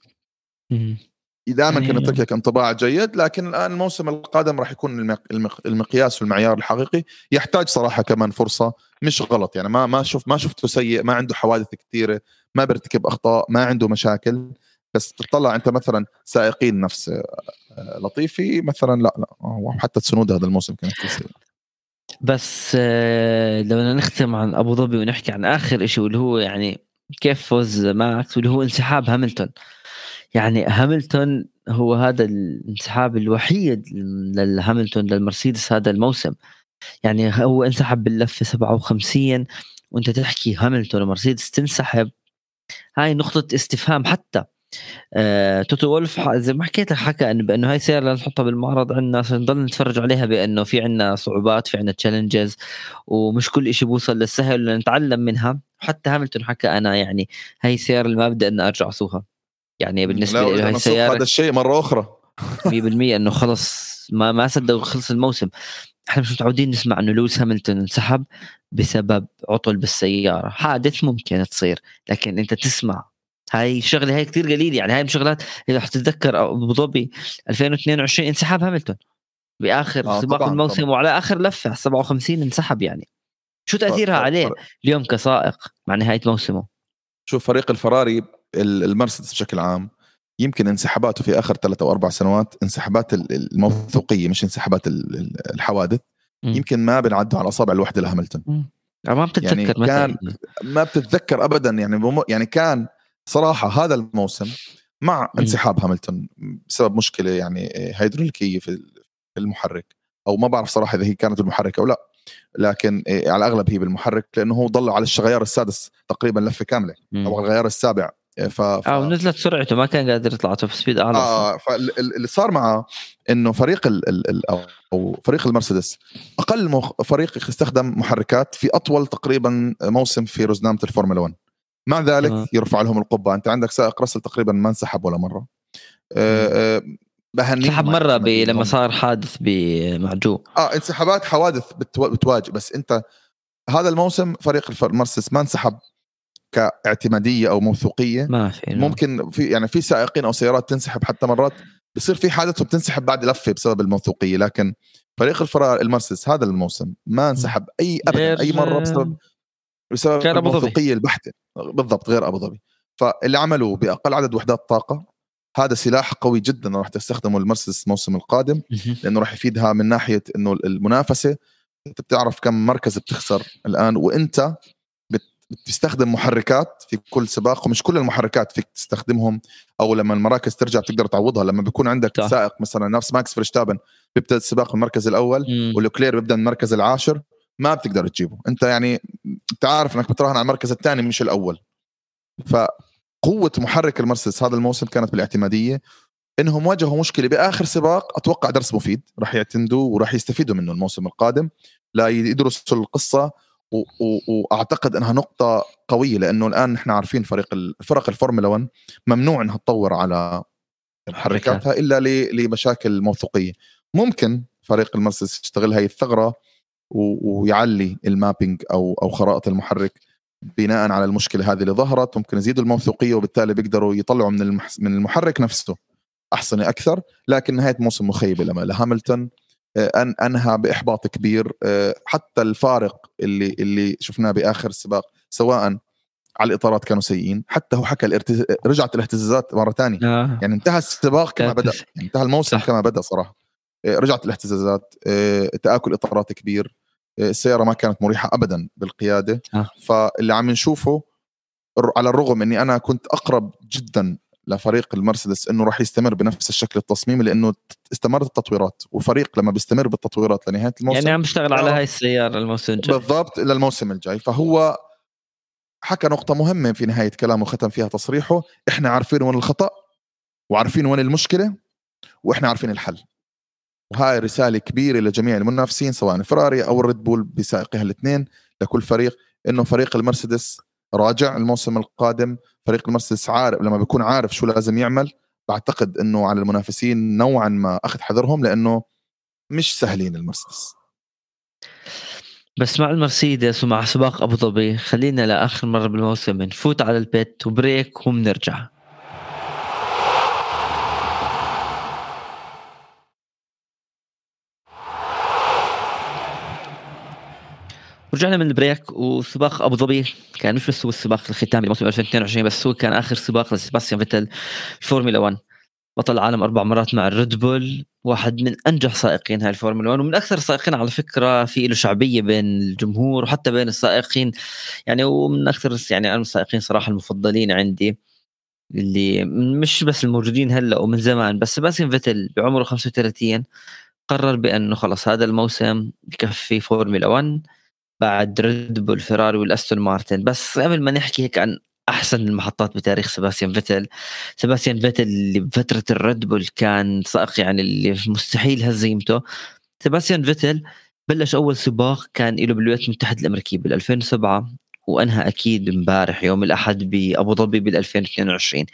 دائما كان يعطيك لك انطباع جيد. لكن الان الموسم القادم راح يكون المق... المق... المقياس والمعيار الحقيقي. يحتاج صراحه كمان فرصه، مش غلط يعني، ما ما شوف ما شفته سيء، ما عنده حوادث كثيره، ما برتكب أخطاء، ما عنده مشاكل. بس تطلع أنت مثلا سائقين نفس لطيفي مثلا، لا لا حتى تسنود هذا الموسم كانت تسير. بس لو نختم عن أبو ظبي ونحكي عن آخر إشي، واللي هو يعني كيف فوز ماكس، واللي هو انسحاب هاملتون. يعني هاملتون هو هذا الانسحاب الوحيد للهاملتون للمرسيدس هذا الموسم. يعني هو انسحب باللفة سبعة وخمسين، وانت تحكي هاملتون ومرسيدس تنسحب، هاي نقطة استفهام. حتى آه، توتو وولف زي ما حكيت لك حكى أنه بأنه هاي سيارة نحطها بالمعرض عنا نضل نتفرج عليها، بأنه في عنا صعوبات، في عنا تشالنجز، ومش كل إشي بوصل للسهل، لنتعلم منها. حتى هاملتون حكى أنا يعني هاي سيارة المبدأ أن أرجع سوها، يعني بالنسبة لي هاي سيارة هذا الشيء مرة أخرى مية بالمية أنه خلص ما ما صدق خلص الموسم. احنا مش متعودين نسمع انه لويس هاملتون انسحب بسبب عطل بالسياره، حادث ممكن تصير، لكن انت تسمع هاي شغله، هاي كتير قليل. يعني هاي شغلات اللي حتتذكر ابو ظبي ألفين واثنين وعشرين انسحب هاملتون باخر آه سباق الموسم طبعاً. وعلى اخر لفه سبعة وخمسين انسحب، يعني شو تاثيرها عليه اليوم كسائق مع نهايه موسمه؟ شوف فريق الفراري المرسيدس بشكل عام يمكن انسحاباته في آخر ثلاثة أو أربع سنوات، انسحابات الموثوقية مش انسحابات الحوادث، م. يمكن ما بنعدوا على الأصابع الواحدة لهاملتون. ما بتتذكر يعني كان ما بتتذكر أبدا يعني بم... يعني كان صراحة هذا الموسم مع انسحاب هاملتون بسبب مشكلة يعني هيدروليكية في المحرك، أو ما بعرف صراحة إذا هي كانت المحرك أو لا، لكن على الأغلب هي بالمحرك، لأنه هو ضل على الغيار السادس تقريبا لفة كاملة أو الغيار السابع. ف... اه ونزلت سرعته، ما كان قادر يطلع توب سبيد اعلى. اه فاللي صار معه انه فريق ال ال ال او فريق المرسيدس اقل مخ... فريق استخدم محركات في اطول تقريبا موسم في رزنامه الفورمولا واحد، مع ذلك آه. يرفع لهم القبه. انت عندك سائق راسل تقريبا ما انسحب ولا مره، آه آه بهني انسحب مره ب... لما صار حادث بمعجو. اه انسحابات حوادث بتو... بتواجه، بس انت هذا الموسم فريق المرسيدس ما انسحب كاعتمادية أو موثوقية. ما في ممكن في يعني في سائقين أو سيارات تنسحب، حتى مرات بصير في حادث وبتنسحب بعد لفة بسبب الموثوقية، لكن فريق الفرار المرسيدس هذا الموسم ما انسحب أي أبدا أي مرة بسبب بسبب الموثوقية البحتة. بالضبط، غير أبو ظبي. فاللي عملوا بأقل عدد وحدات طاقة هذا سلاح قوي جدا راح تستخدمه المرسيدس الموسم القادم، لأنه راح يفيدها من ناحية إنه المنافسة انت بتعرف كم مركز بتخسر الان، وانت بتستخدم محركات في كل سباق، ومش كل المحركات فيك تستخدمهم، او لما المراكز ترجع بتقدر تعوضها. لما بيكون عندك طه. سائق مثلا نفس ماكس فيرستابن بيبدا السباق المركز الاول م. ولوكلير بيبدا المركز العاشر، ما بتقدر تجيبه انت، يعني تعرف انك بتراهن على المركز الثاني مش الاول. فقوه محرك المرسيدس هذا الموسم كانت بالاعتماديه. انهم واجهوا مشكله باخر سباق، اتوقع درس مفيد راح يعتمدوا وراح يستفيدوا منه الموسم القادم، لا يدرسوا القصه. واعتقد انها نقطه قويه، لانه الان نحن عارفين فريق الفرق الفورمولا واحد ممنوع انها تطور على محركاتها الا لمشاكل موثوقيه. ممكن فريق المرسيدس يشتغل هاي الثغره ويعلي المابينج او او خرائط المحرك بناء على المشكله هذه اللي ظهرت. ممكن يزيدوا الموثوقيه، وبالتالي بيقدروا يطلعوا من من المحرك نفسه احصنه اكثر. لكن نهايه موسم مخيبه لما هاملتون أن أنهى بإحباط كبير. حتى الفارق اللي اللي شفناه بآخر السباق سواء على الإطارات كانوا سيئين، حتى هو حكى الارتز... رجعت الاهتزازات مرة تانية. آه. يعني انتهى السباق كما بدأ، انتهى الموسم صح. كما بدأ صراحة رجعت الاهتزازات، تآكل إطارات كبير، السيارة ما كانت مريحة أبدا بالقيادة. آه. فاللي عم نشوفه، على الرغم أني أنا كنت أقرب جدا لفريق المرسيدس انه راح يستمر بنفس الشكل التصميمي، لانه استمرت التطويرات، وفريق لما بيستمر بالتطويرات لنهايه الموسم يعني عم يشتغل على هاي السياره الموسم الجاي بالضبط للموسم الجاي. فهو حكى نقطه مهمه في نهايه كلامه ختم فيها تصريحه، احنا عارفين وين الخطا وعارفين وين المشكله واحنا عارفين الحل. وهاي رساله كبيره لجميع المنافسين سواء فراري او الريد بول بسائقها الاثنين، لكل فريق انه فريق المرسيدس راجع الموسم القادم. فريق المرسيدس عارف لما بيكون عارف شو لازم يعمل، بعتقد انه على المنافسين نوعا ما اخذ حذرهم، لانه مش سهلين المرسيدس. بس مع المرسيدس ومع سباق ابو ظبي خلينا لاخر مره بالموسم نفوت على البيت وبريك وبنرجع. رجعنا من البريك، وسباق أبو ظبي كان مش بس هو السباق الختامي لموسم ألفين واثنين وعشرين، بس هو كان آخر سباق لسباستيان فيتل فورمولا واحد، بطل العالم أربع مرات مع الريد بول، واحد من أنجح سائقين هاي الفورمولا واحد، ومن أكثر السائقين على فكرة في له شعبية بين الجمهور وحتى بين السائقين، يعني ومن أكثر يعني أنا السائقين صراحة المفضلين عندي، اللي مش بس الموجودين هلأ ومن زمان. بس سباستيان فيتل بعمره خمسة وثلاثين قرر بأنه خلص هذا الموسم بكفي فورمولا واحد بعد ريد بول فيراري والأستون مارتن. بس قبل ما نحكي هيك عن أحسن المحطات بتاريخ سباستيان فيتل، سباستيان فيتل اللي بفترة الريد بول كان سائق يعني اللي مستحيل هزيمته. سباستيان فيتل بلش أول سباق كان له بالولايات المتحدة الأمريكية بالألفين وسبعة، وأنهى أكيد مبارح يوم الأحد بأبو ظبي بالألفين واثنين وعشرين،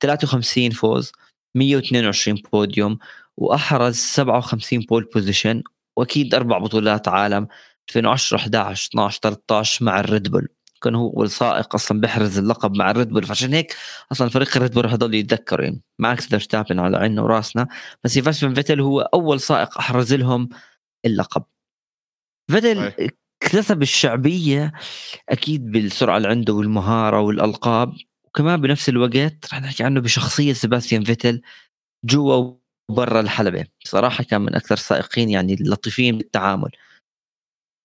ثلاثة وخمسين فوز، مئة واثنين وعشرين بوديوم، وأحرز سبعة وخمسين بول بوزيشن، وأكيد أربع بطولات عالم ألفين وعشرة، أحد عشر، اثنا عشر، ثلاثة عشر مع الريد بول. كان هو أول سائق أصلاً بيحرز اللقب مع الريد بول، فعشان هيك أصلاً فريق الريد بول رح يضل يتذكر يعني ماكس فيرستابن على عيننا وراسنا، بس سباستيان فيتل هو أول سائق أحرز لهم اللقب. فيتل اكتسب الشعبية أكيد بالسرعة اللي عنده والمهارة والألقاب، وكمان بنفس الوقت رح نحكي عنه بشخصية سباستيان فيتل جوا وبرا الحلبة. صراحة كان من أكثر السائقين يعني اللطيفين بالتعامل.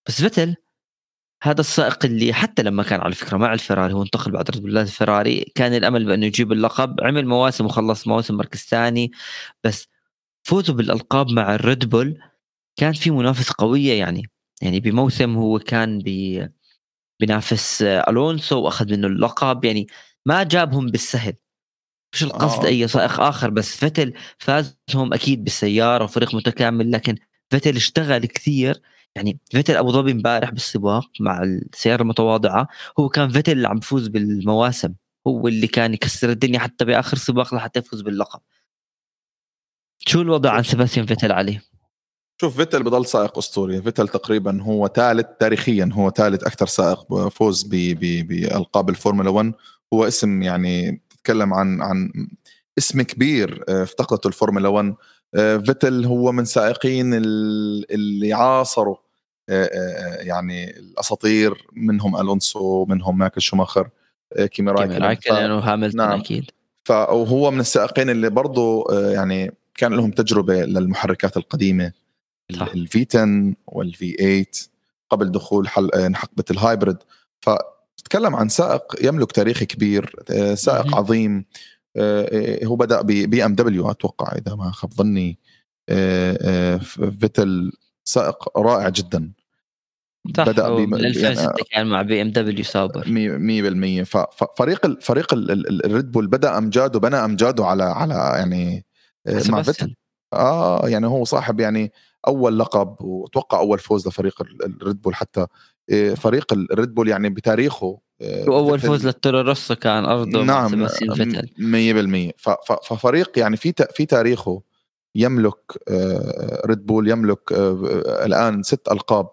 بس فيتل هذا السائق اللي حتى لما كان على فكرة مع الفراري، هو انتقل بعد ريد بول الفراري، كان الأمل بأنه يجيب اللقب، عمل مواسم وخلص مواسم مركز ثاني، بس فوته بالألقاب مع الريد بول كان في منافسة قوية. يعني يعني بموسم هو كان بي بينافس ألونسو وأخذ منه اللقب، يعني ما جابهم بالسهل، مش القصد أي سائق آخر، بس فيتل فازهم أكيد بالسيارة وفريق متكامل. لكن فيتل اشتغل كثير، يعني فيتل أبو ظبي مبارح بالسباق مع السيارة المتواضعة هو كان فيتل اللي عم يفوز بالمواسم، هو اللي كان يكسر الدنيا حتى بآخر سباق لحتى يفوز باللقب. شو الوضع عن سباستيان فيتل عليه؟ شوف، فيتل بضل سائق أسطوري. فيتل تقريبا هو ثالث تاريخيا، هو ثالث أكثر سائق فوز بألقاب الفورمولا واحد. هو اسم يعني تتكلم عن عن اسم كبير افتقدته الفورمولا واحد. فيتل هو من سائقين اللي عاصروا يعني الأساطير، منهم ألونسو، منهم مايكل شوماخر، كيمي رايكونن وهاملتون. نعم. أكيد. فهو من السائقين اللي برضو يعني كان لهم تجربة للمحركات القديمة، الفي عشرة والفي ثمانية، قبل دخول حل... حقبة الهايبرد. فتتكلم عن سائق يملك تاريخ كبير, سائق عظيم. هو بدأ ببي ام دبليو أتوقع إذا ما خاب ظني. فيتل سائق رائع جدا, بدأ ب ألفين وستة كان مع بي ام دبليو سابر مية بالمية. ففريق الفريق الريد بول بدأ أمجاده, بنى أمجاده على على يعني مع فيتل. آه يعني هو صاحب يعني أول لقب وتوقع أول فوز لفريق الريد بول, حتى فريق الريد بول يعني بتاريخه وأول فوز للتورو روسو كان أرضه. نعم سباستيان فيتل مية بالمية. ففريق يعني في في تاريخه يملك ريد بول, يملك الآن ست ألقاب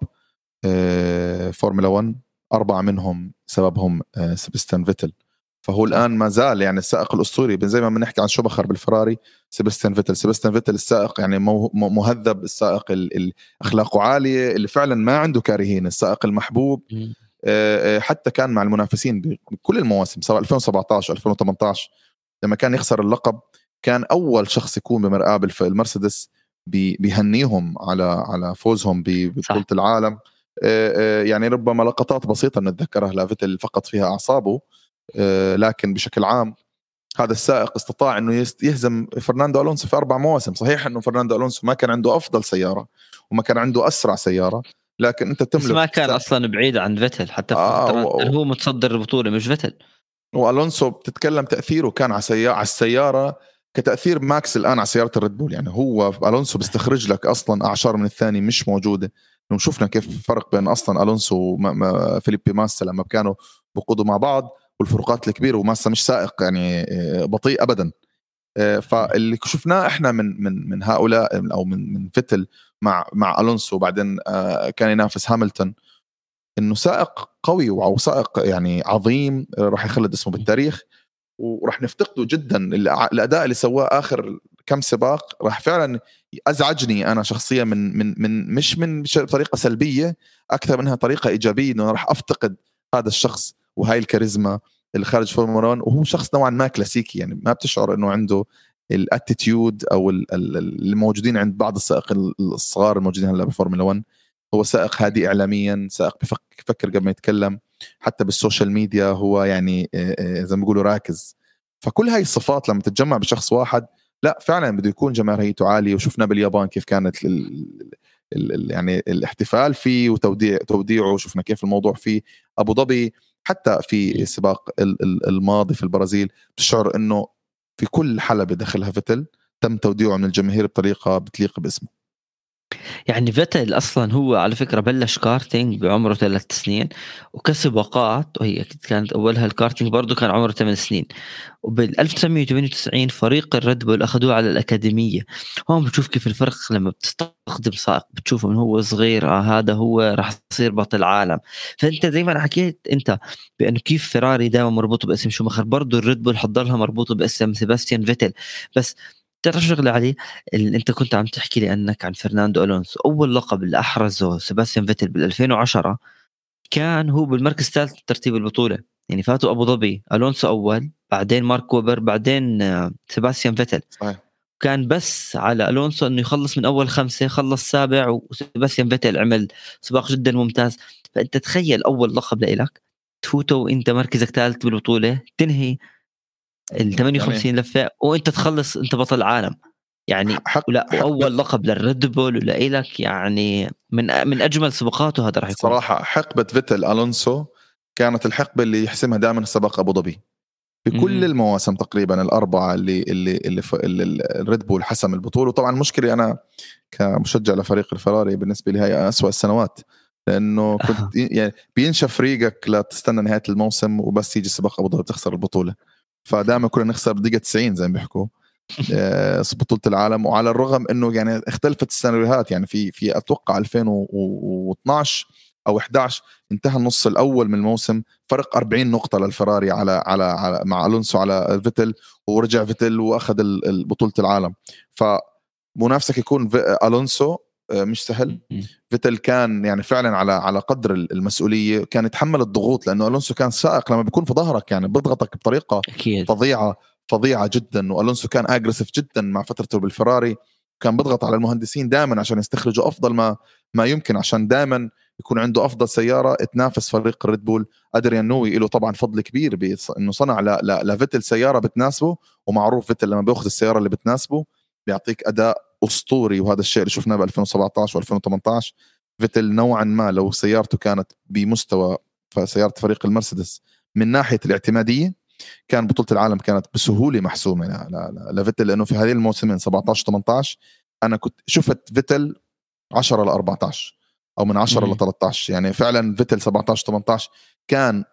فورمولا ون, أربعة منهم سببهم سباستيان فيتل. فهو الآن ما زال يعني السائق الأسطوري, زي ما بنحكي عن شوماخر بالفراري سباستيان فيتل. سباستيان فيتل السائق يعني مهذب, السائق الأخلاقه عالية, اللي فعلا ما عنده كارهين, السائق المحبوب. حتى كان مع المنافسين بكل المواسم سواء ألفين وسبعة عشر ألفين وثمانية عشر, لما كان يخسر اللقب كان أول شخص يكون بمرآة المرسيدس بيهنيهم على على فوزهم ببطولة العالم. يعني ربما لقطات بسيطة نتذكرها لفيتل فقط فيها أعصابه, لكن بشكل عام هذا السائق استطاع أنه يهزم فرناندو ألونسو في أربع مواسم. صحيح أنه فرناندو ألونسو ما كان عنده أفضل سيارة وما كان عنده أسرع سيارة, لكن أنت تملك, ما كان أصلا بعيد عن فيتل حتى في آه و... هو متصدر البطولة مش فيتل. وألونسو بتتكلم تأثيره كان على السيارة كتأثير ماكس الآن على سيارة الريد بول. يعني هو ألونسو بيستخرج لك أصلا أعشار من الثاني مش موجودة. وشوفنا كيف فرق بين أصلا ألونسو وفيليبي ماسا لما كانوا بقودوا مع بعض والفروقات الكبيرة, وماسا مش سائق يعني بطيء أبدا. فاللي شفناه إحنا من من من هؤلاء أو من من فيتل مع مع ألونسو, وبعدين كان ينافس هاملتون, إنه سائق قوي وسائق يعني عظيم راح يخلد اسمه بالتاريخ وراح نفتقده جدا. الأداء اللي سواه آخر كم سباق راح فعلا أزعجني أنا شخصيا من من من مش من طريقة سلبية أكثر منها طريقة إيجابية, إنه راح أفتقد هذا الشخص وهاي الكاريزما اللي خارج فورمولا واحد. وهو شخص نوعا ما كلاسيكي, يعني ما بتشعر إنه عنده الاتيتيود أو اللي موجودين عند بعض السائقين الصغار الموجودين هلا بفورمولا واحد. هو سائق هادئ إعلاميا, سائق بفكر قبل ما يتكلم, حتى بالسوشيال ميديا هو يعني زي ما بيقولوا راكز. فكل هاي الصفات لما تتجمع بشخص واحد, لا فعلا بده يكون جماهيريته عالية. وشفنا باليابان كيف كانت ال ال يعني الاحتفال فيه وتوديع توديعه, وشفنا كيف الموضوع في أبو ظبي, حتى في سباق الماضي في البرازيل. تشعر إنه في كل حلبة دخلها فيتل تم توديعه من الجماهير بطريقة بتليق باسمه. يعني فيتل أصلا هو على فكرة بلش كارتينج بعمره ثلاث سنين وكسب وقاعات, وهي كانت أولها الكارتينج, برضو كان عمره ثمان سنين. وبال ألف وتسعمية وثمانية وتسعين فريق الريد بول أخذوه على الأكاديمية. هون بتشوف كيف الفرق لما بتستخدم سائق, بتشوفه من هو صغير آه هذا هو راح يصير بطل عالم. فأنت زي ما أنا حكيت أنت بأنه كيف فراري دائما مربوطة باسم شوماخر, برضو الريد بول حضرها مربوطة باسم سباستيان فيتل. بس تعرف شغل علي اللي انت كنت عم تحكي لي انك عن فرناندو ألونسو, اول لقب اللي احرزه سباستيان فيتل بالألفين وعشرة كان هو بالمركز الثالث ترتيب البطوله. يعني فاتوا ابو ظبي ألونسو اول, بعدين مارك وبر, بعدين سباستيان فيتل. كان بس على ألونسو انه يخلص من اول خمسه, خلص سابع, وسباستيان فيتل عمل سباق جدا ممتاز. فانت تخيل اول لقب لإلك تفوته وانت مركزك ثالث بالبطوله, تنهي ال ثمانية وخمسين لفه وانت تخلص انت بطل عالم. يعني لا اول لقب للريد بول ولا إلك, يعني من من اجمل سباقاته هذا راح يكون صراحه. حقبه فيتل ألونسو كانت الحقبه اللي يحسمها دائما سباق ابو ظبي بكل م- المواسم تقريبا الاربعه اللي اللي اللي, اللي الريد بول حسم البطوله. وطبعا مشكلي انا كمشجع لفريق الفراري بالنسبه لي هي أسوأ السنوات, لانه كنت يعني بينشف فريقك لا تستنى نهايه الموسم وبس يجي سباق ابو ظبي تخسر البطوله. فدائما كنا نخسر بدقيقة تسعين زي ما بيحكوا بطولة العالم. وعلى الرغم انه يعني اختلفت السيناريوهات, يعني في في اتوقع ألفين واثناشر او أحد عشر انتهى النص الاول من الموسم فرق أربعين نقطة للفراري على على, على مع ألونسو على فيتل, ورجع فيتل واخذ بطولة العالم. فمنافسك يكون ألونسو مش سهل. فيتل كان يعني فعلا على على قدر المسؤوليه, كان يتحمل الضغوط لانه ألونسو كان سائق لما بيكون في ظهرك يعني بضغطك بطريقه أكيد. فظيعه فظيعه جدا. وألونسو كان اجريسيف جدا مع فترته بالفراري, كان بضغط على المهندسين دائما عشان يستخرجوا افضل ما ما يمكن, عشان دائما يكون عنده أفضل سيارة تنافس فريق الريد بول. أدريان نوي له طبعا فضل كبير بيص... إنه صنع ل... ل... لفيتل سيارة بتناسبه، ومعروف فيتل لما بيأخذ السيارة اللي بتناسبه بيعطيك أداء أسطوري، وهذا الشيء اللي شفناه بألفين وسبعتاشر وألفين وتمنتاشر. فيتل نوعا ما لو سيارته كانت بمستوى سيارة فريق المرسيدس من ناحية الاعتمادية، كان بطولة العالم كانت بسهولة محسومة لا لا لا فيتل، لأنه في هذه الموسمين سبعتاشر تمنتاشر أنا كنت شفت فيتل عشرة لأربعتاشر أو من عشرة لثلاثتاشر، يعني فعلا فيتل سبعتاشر تمنتاشر كان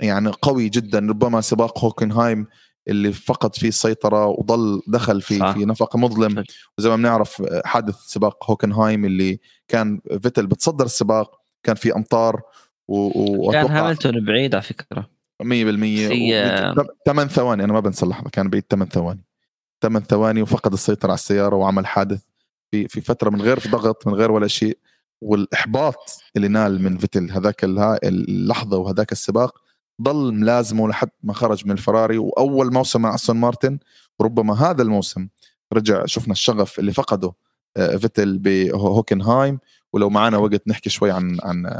يعني قوي جدا، ربما سباق هوكنهايم اللي فقد فيه السيطرة وضل دخل في آه. في نفق مظلم. وزي ما بنعرف حادث سباق هوكنهايم اللي كان فيتل بتصدر السباق، كان في أمطار و كان هاملتون بعيد على فكرة مية بالمية، ثمان ثواني أنا ما بنصلحها، كان بعيد ثمان ثواني ثمان ثواني وفقد السيطرة على السيارة وعمل حادث في في فترة من غير ضغط من غير ولا شيء. والإحباط اللي نال من فيتل هذاك اللحظة وهذاك السباق ضل ملازمه لحد ما خرج من الفراري، وأول موسم مع أستون مارتن. وربما هذا الموسم رجع شفنا الشغف اللي فقده فيتل بهوكنهايم. ولو معنا وقت نحكي شوي عن عن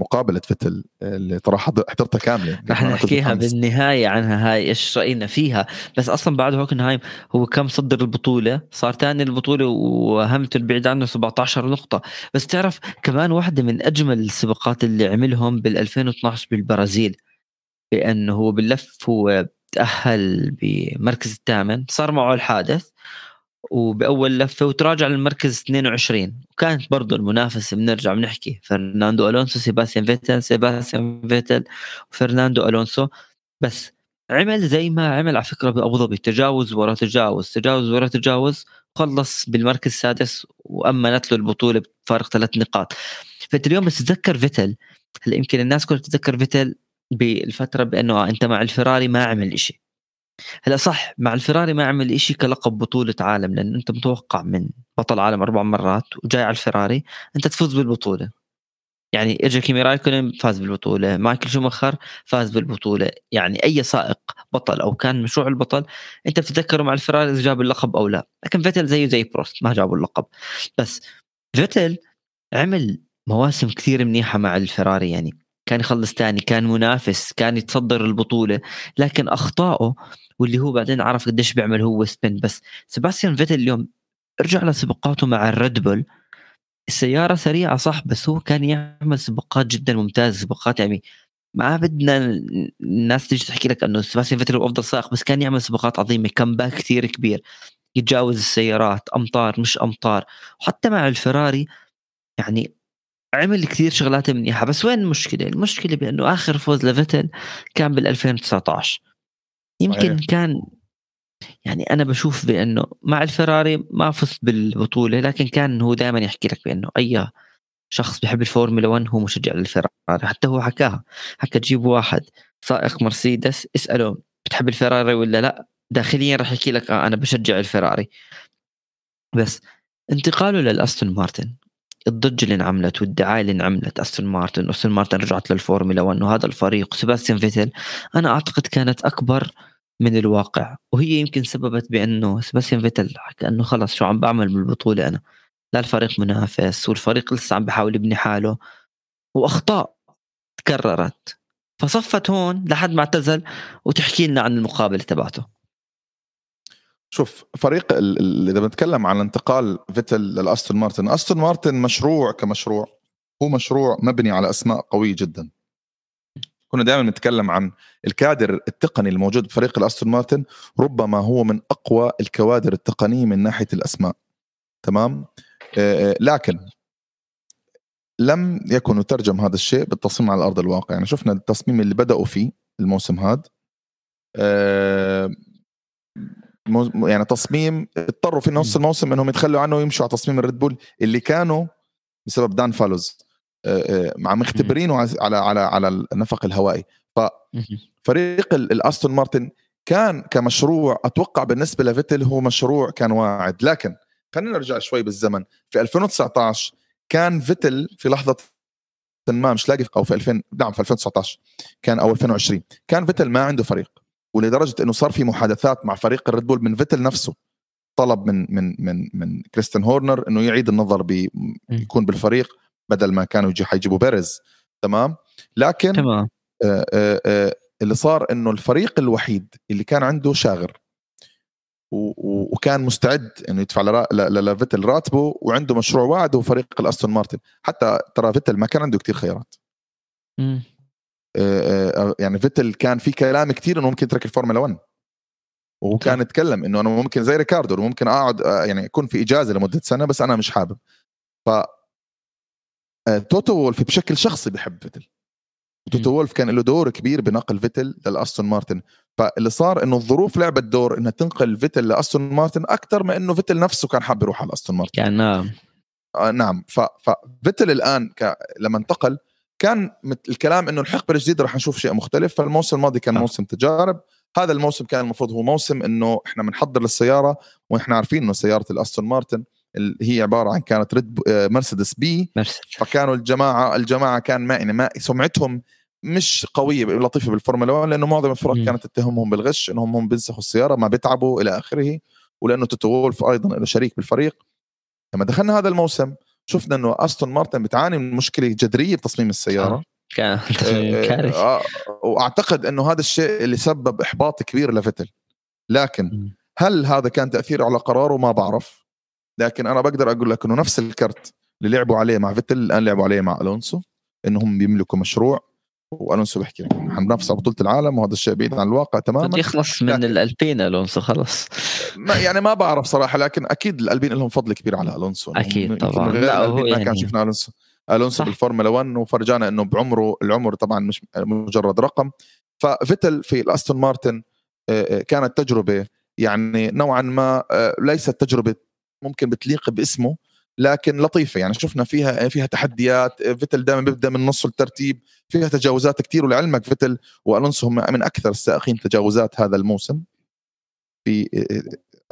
مقابلة فيتل اللي ترى حضرتها كاملة، رح نحكيها بالنهاية عنها هاي إيش رأينا فيها. بس أصلا بعد هوكنهايم هو كم صدر البطولة، صار تاني البطولة وهاملتون بعيد عنه سبعتاشر نقطة. بس تعرف كمان واحدة من أجمل السباقات اللي عملهم بالألفين واثناشر بالبرازيل، بأنه هو باللف هو تأهل بمركز الثامن، صار معه الحادث وبأول لفة وتراجع للمركز اثنين وعشرين، وكانت برضو المنافسة بنرجع بنحكي فرناندو ألونسو سيباستيان فيتل سيباستيان فيتل وفرناندو ألونسو. بس عمل زي ما عمل على فكرة بأبوظبي، تجاوز ورا تجاوز تجاوز ورا تجاوز، خلص بالمركز السادس وأمنت له البطولة بفارق ثلاث نقاط. فاليوم بس تذكر فيتل، هل يمكن الناس كلها تتذكر فيتل بالفترة بأنه أنت مع الفراري ما عمل إشي. هلا صح مع الفراري ما عمل إشي كلقب بطولة عالم، لأن أنت متوقع من بطل عالم أربع مرات وجاي على الفراري أنت تفوز بالبطولة. يعني إرجع كيمي رايكونن فاز بالبطولة، مايكل شوماخر فاز بالبطولة، يعني أي سائق بطل أو كان مشروع البطل أنت بتتذكره مع الفراري إذا جاب اللقب أو لا. لكن فيتل زيه زي بروست ما جابوا اللقب، بس فيتل عمل مواسم كثير منيحة مع الفراري، يعني كان يخلص تاني، كان منافس، كان يتصدر البطولة، لكن أخطائه واللي هو بعدين عرف قديش بيعمل هو سبين. بس سباستيان فيتل اليوم ارجع لسباقاته مع الريد بول، السيارة سريعة صح، بس هو كان يعمل سباقات جدا ممتازة، سباقات يعني ما بدنا الناس تيجي تحكي لك أنه سباستيان فيتل هو أفضل سائق، بس كان يعمل سباقات عظيمة، كمباك كثير كبير، يتجاوز السيارات، أمطار مش أمطار، وحتى مع الفراري يعني عمل كثير شغلات منيحة. بس وين المشكلة؟ المشكلة بأنه آخر فوز لفيتل كان بالألفين وتسعتاشر، يمكن كان يعني أنا بشوف بأنه مع الفراري ما فزت بالبطولة، لكن كان هو دائما يحكي لك بأنه أي شخص بيحب الفورمولا واحد هو مشجع للفراري، حتى هو حكاها، حكى تجيب واحد سائق مرسيدس اسأله بتحب الفراري ولا لا، داخليا رح يحكي لك آه أنا بشجع الفراري. بس انتقاله للأستون مارتن، الضجة اللي انعملت والدعاية اللي انعملت، أستون مارتن أستون مارتن رجعت للفورمولا واحد، وهذا الفريق سباستيان فيتل أنا أعتقد كانت أكبر من الواقع، وهي يمكن سببت بأنه سباستيان فيتل حكى أنه خلاص شو عم بعمل بالبطولة أنا، لا الفريق منافس والفريق لسه عم بحاول يبني حاله، وأخطاء تكررت. فصفت هون لحد ما اعتزل. وتحكي لنا عن المقابلة تبعته. شوف فريق إذا بنتكلم عن انتقال فيتل للأستون مارتن، أستون مارتن مشروع كمشروع هو مشروع مبني على أسماء قوية جدا. كنا دائما نتكلم عن الكادر التقني الموجود بفريق الأستون مارتن، ربما هو من أقوى الكوادر التقنية من ناحية الأسماء، تمام، لكن لم يكن يترجم هذا الشيء بالتصميم على الأرض الواقع. يعني شفنا التصميم اللي بدأوا فيه الموسم هذا، أه يعني تصميم اضطروا في نص الموسم انهم يتخلوا عنه ويمشوا على تصميم الريد بول اللي كانوا بسبب دان فالوز مع مختبرينه على على على النفق الهوائي. ففريق الأستون مارتن كان كمشروع أتوقع بالنسبة لفيتل هو مشروع كان واعد. لكن خلينا نرجع شوي بالزمن، في ألفين وتسعتاشر كان فيتل في لحظة ما مش لاقي، او في ألفين نعم في ألفين وتسعتاشر كان او ألفين وعشرين كان فيتل ما عنده فريق، ولدرجة إنه صار في محادثات مع فريق الريد بول من فيتل نفسه، طلب من من من من كريستيان هورنر إنه يعيد النظر بيكون بالفريق، بدل ما كانوا يجي حيجيبوا بيريز. تمام. لكن تمام. آآ آآ اللي صار انه الفريق الوحيد اللي كان عنده شاغر وكان مستعد انه يدفع لفيتل راتبه وعنده مشروع واعد هو فريق الأستون مارتن. حتى ترى فيتل ما كان عنده كتير خيارات. امم يعني فيتل كان في كلام كتير انه ممكن يترك الفورمولا واحد، وكان يتكلم انه انا ممكن زي ريكاردو ممكن اقعد يعني يكون في اجازه لمده سنه، بس انا مش حابب. ف توتو وولف بشكل شخصي بحب فيتل، توتو وولف كان له دور كبير بنقل فيتل للاستون مارتن. فاللي صار انه الظروف لعبت دور انها تنقل فيتل لاستون مارتن اكثر ما انه فيتل نفسه كان حاب يروح على استون مارتن. يعني نعم آه نعم. ففيتل الان ك... لما انتقل كان الكلام انه الحقبه الجديده راح نشوف شيء مختلف. فالموسم الماضي كان موسم تجارب، هذا الموسم كان المفروض هو موسم انه احنا بنحضر للسياره، واحنا عارفين انه سياره الاستون مارتن اللي هي عباره عن كانت ريد مرسيدس بي مرسيدس. فكانوا الجماعه الجماعه كان ما يعني ما سمعتهم مش قويه لطيفه بالفورمولا واحد، لانه معظم الفرق م. كانت تتهمهم بالغش، انهم هم بينسخوا السياره ما بيتعبوا الى اخره، ولانه توتو وولف ايضا له شريك بالفريق. لما دخلنا هذا الموسم شفنا انه استون مارتن بتعاني من مشكله جذريه بتصميم السياره كان كارثه، واعتقد انه هذا الشيء اللي سبب احباط كبير لفيتل. لكن هل هذا كان تاثيره على قراره؟ ما بعرف، لكن انا بقدر اقول لك انه نفس الكرت اللي لعبوا عليه مع فيتل الان لعبوا عليه مع الونسو، انهم بيملكوا مشروع، والونسو بحكي لك حننافس على بطوله العالم، وهذا الشيء بعيد عن الواقع تماما. يخلص من الألبين الونسو خلص ما يعني ما بعرف صراحه، لكن اكيد الألبين لهم فضل كبير على الونسو اكيد طبعا. لا هو يعني ما كان شفنا الونسو الونسو بالفورمولا واحد، وفرجانا انه بعمره العمر طبعا مش مجرد رقم. ففيتل في الاستون مارتن كانت تجربه يعني نوعا ما ليست تجربه ممكن بتليق باسمه، لكن لطيفه يعني شفنا فيها فيها تحديات. فيتل دائما بيبدا من نص الترتيب، فيها تجاوزات كتير، ولعلمك فيتل والونسو هم من اكثر السائقين تجاوزات هذا الموسم في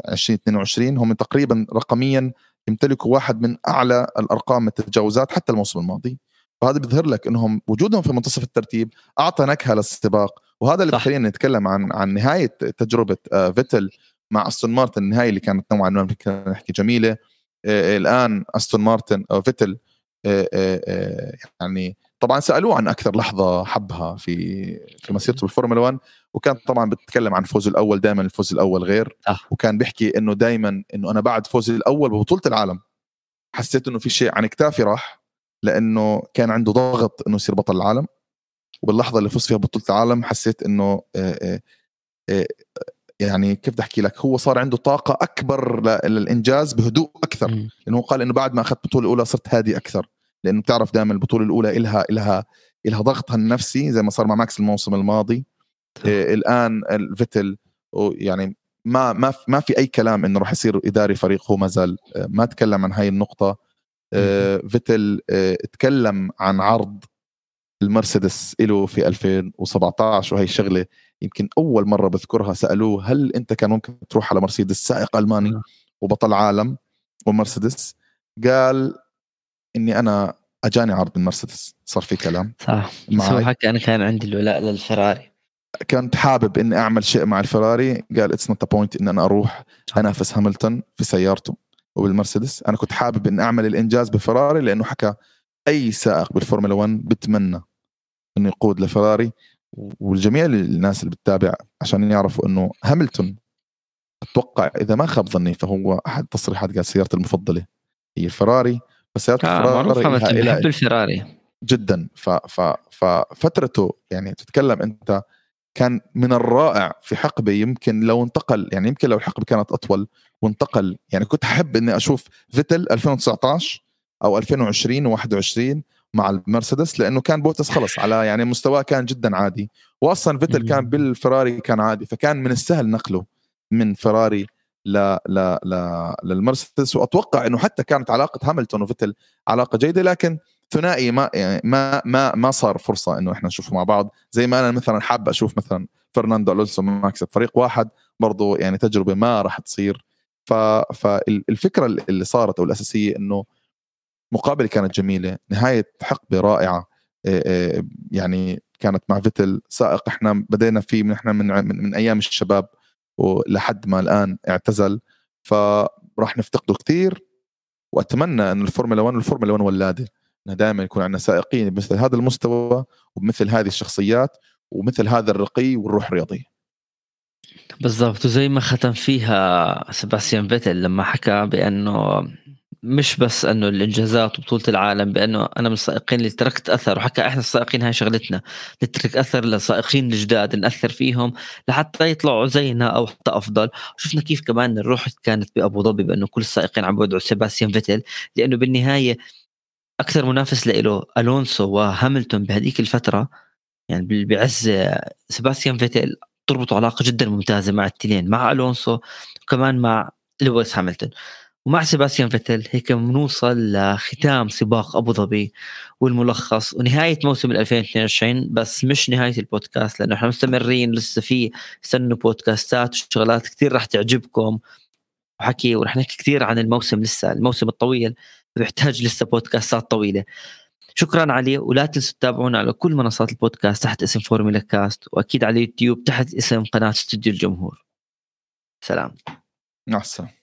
ألفين واثنين وعشرين. هم تقريبا رقميا يمتلكوا واحد من أعلى الأرقام التجاوزات حتى الموسم الماضي، فهذا بيظهر لك أنهم وجودهم في منتصف الترتيب أعطى نكهة للسباق، وهذا اللي بخلينا نتكلم عن عن نهاية تجربة فيتل مع أستون مارتن. النهاية اللي كانت نوعا ما نحكي جميلة. الآن أستون مارتن أو فيتل يعني طبعا سألوه عن أكثر لحظة حبها في في مسيرته بالفورمولا واحد، وكان طبعا بتتكلم عن فوز الأول. دائما الفوز الأول غير آه. وكان بيحكي إنه دائما إنه أنا بعد فوز الأول ببطولة العالم حسيت إنه في شيء عن كتافي راح، لأنه كان عنده ضغط إنه يصير بطل العالم، وباللحظة اللي فوز فيها ببطولة العالم حسيت إنه آآ آآ يعني كيف بدي أحكي لك، هو صار عنده طاقة أكبر للإنجاز بهدوء أكثر م. لأنه قال إنه بعد ما أخذت البطولة الأولى صرت هادي أكثر، لأنه بتعرف دائما البطولة الأولى إلها إلها إلها ضغطها النفسي زي ما صار مع ماكس الموسم الماضي. إيه الآن الفيتل يعني ما ما ما في أي كلام إنه راح يصير إداري فريق، هو ما زال ما تكلم عن هاي النقطة. إيه فيتل إيه تكلم عن عرض المرسيدس إله في ألفين وسبعة عشر، وهي شغلة يمكن أول مرة بذكرها. سألوه هل أنت كان ممكن تروح على مرسيدس سائق ألماني وبطل عالم ومرسيدس؟ قال إني أنا أجاني عرض من مرسيدس. صار في كلام صح صراحة، أنا كان عندي الولاء للفراري، كنت حابب إني أعمل شيء مع الفراري. قال it's not the point إن أنا أروح أنافس هاملتون في سيارته وبالمرسيدس، أنا كنت حابب إن أعمل الإنجاز بفراري، لأنه حكى أي سائق بالفورمولا واحد بتمنى إنه يقود لفراري. والجميع الناس اللي بتتابع عشان يعرفوا إنه هاملتون أتوقع إذا ما خاب ظني فهو أحد تصريحات قال سيارته المفضلة هي الفراري، فسيارة الفراري بحب الفراري جدا. ففترته يعني تتكلم أنت كان من الرائع في حقبه، يمكن لو انتقل يعني يمكن لو الحقبه كانت اطول وانتقل يعني كنت احب اني اشوف فيتل ألفين وتسعة عشر او ألفين وعشرين وواحد وعشرين مع المرسيدس، لانه كان بوتس خلص على يعني مستواه كان جدا عادي، واصلا فيتل كان بالفراري كان عادي، فكان من السهل نقله من فراري ل ل ل للمرسيدس. واتوقع انه حتى كانت علاقه هاملتون وفيتل علاقه جيده، لكن ثنائي ما يعني ما ما ما صار فرصه انه احنا نشوفه مع بعض، زي ما انا مثلا حابه اشوف مثلا فرناندو ألونسو ماكس فريق واحد برضو، يعني تجربه ما راح تصير. ف فالفكره اللي صارت او الاساسيه انه مقابله كانت جميله، نهايه حقبه رائعه يعني كانت مع فيتل، سائق احنا بدينا فيه من احنا من من ايام الشباب ولحد ما الان اعتزل، فراح نفتقده كتير. واتمنى ان الفورمولا واحد والفورمولا واحد ولاده دائما يكون عندنا سائقين بمثل هذا المستوى وبمثل هذه الشخصيات ومثل هذا الرقي والروح الرياضية. بالضبط. وزي ما ختم فيها سباستيان فيتل لما حكى بأنه مش بس أنه الإنجازات وبطولة العالم، بأنه أنا من السائقين اللي تركت أثر، وحكى إحنا السائقين هاي شغلتنا نترك أثر للسائقين الجداد، نأثر فيهم لحتى يطلعوا زينا أو حتى أفضل. شفنا كيف كمان الروح كانت بأبو ظبي، بأنه كل السائقين عم يدعوا سباستيان فيتل، لأنه بالنهاية أكثر منافس لإله ألونسو وهاملتون بهذيك الفترة، يعني بعز سباستيان فيتل تربطوا علاقة جدا ممتازة مع التنين، مع ألونسو وكمان مع لويس هاملتون ومع سباستيان فيتل. هيك بنوصل لختام سباق أبو ظبي والملخص ونهاية موسم ألفين واثنين وعشرين، بس مش نهاية البودكاست، لأنه احنا مستمرين لسه في سنة بودكاستات وشغلات كتير رح تعجبكم وحكي، ورح نحكي كتير عن الموسم، لسه الموسم الطويل بيحتاج لسه بودكاستات طويلة. شكرا علي، ولا تنسوا تتابعونا على كل منصات البودكاست تحت اسم فورمولا كاست، وأكيد على يوتيوب تحت اسم قناة استوديو الجمهور. سلام. نعم.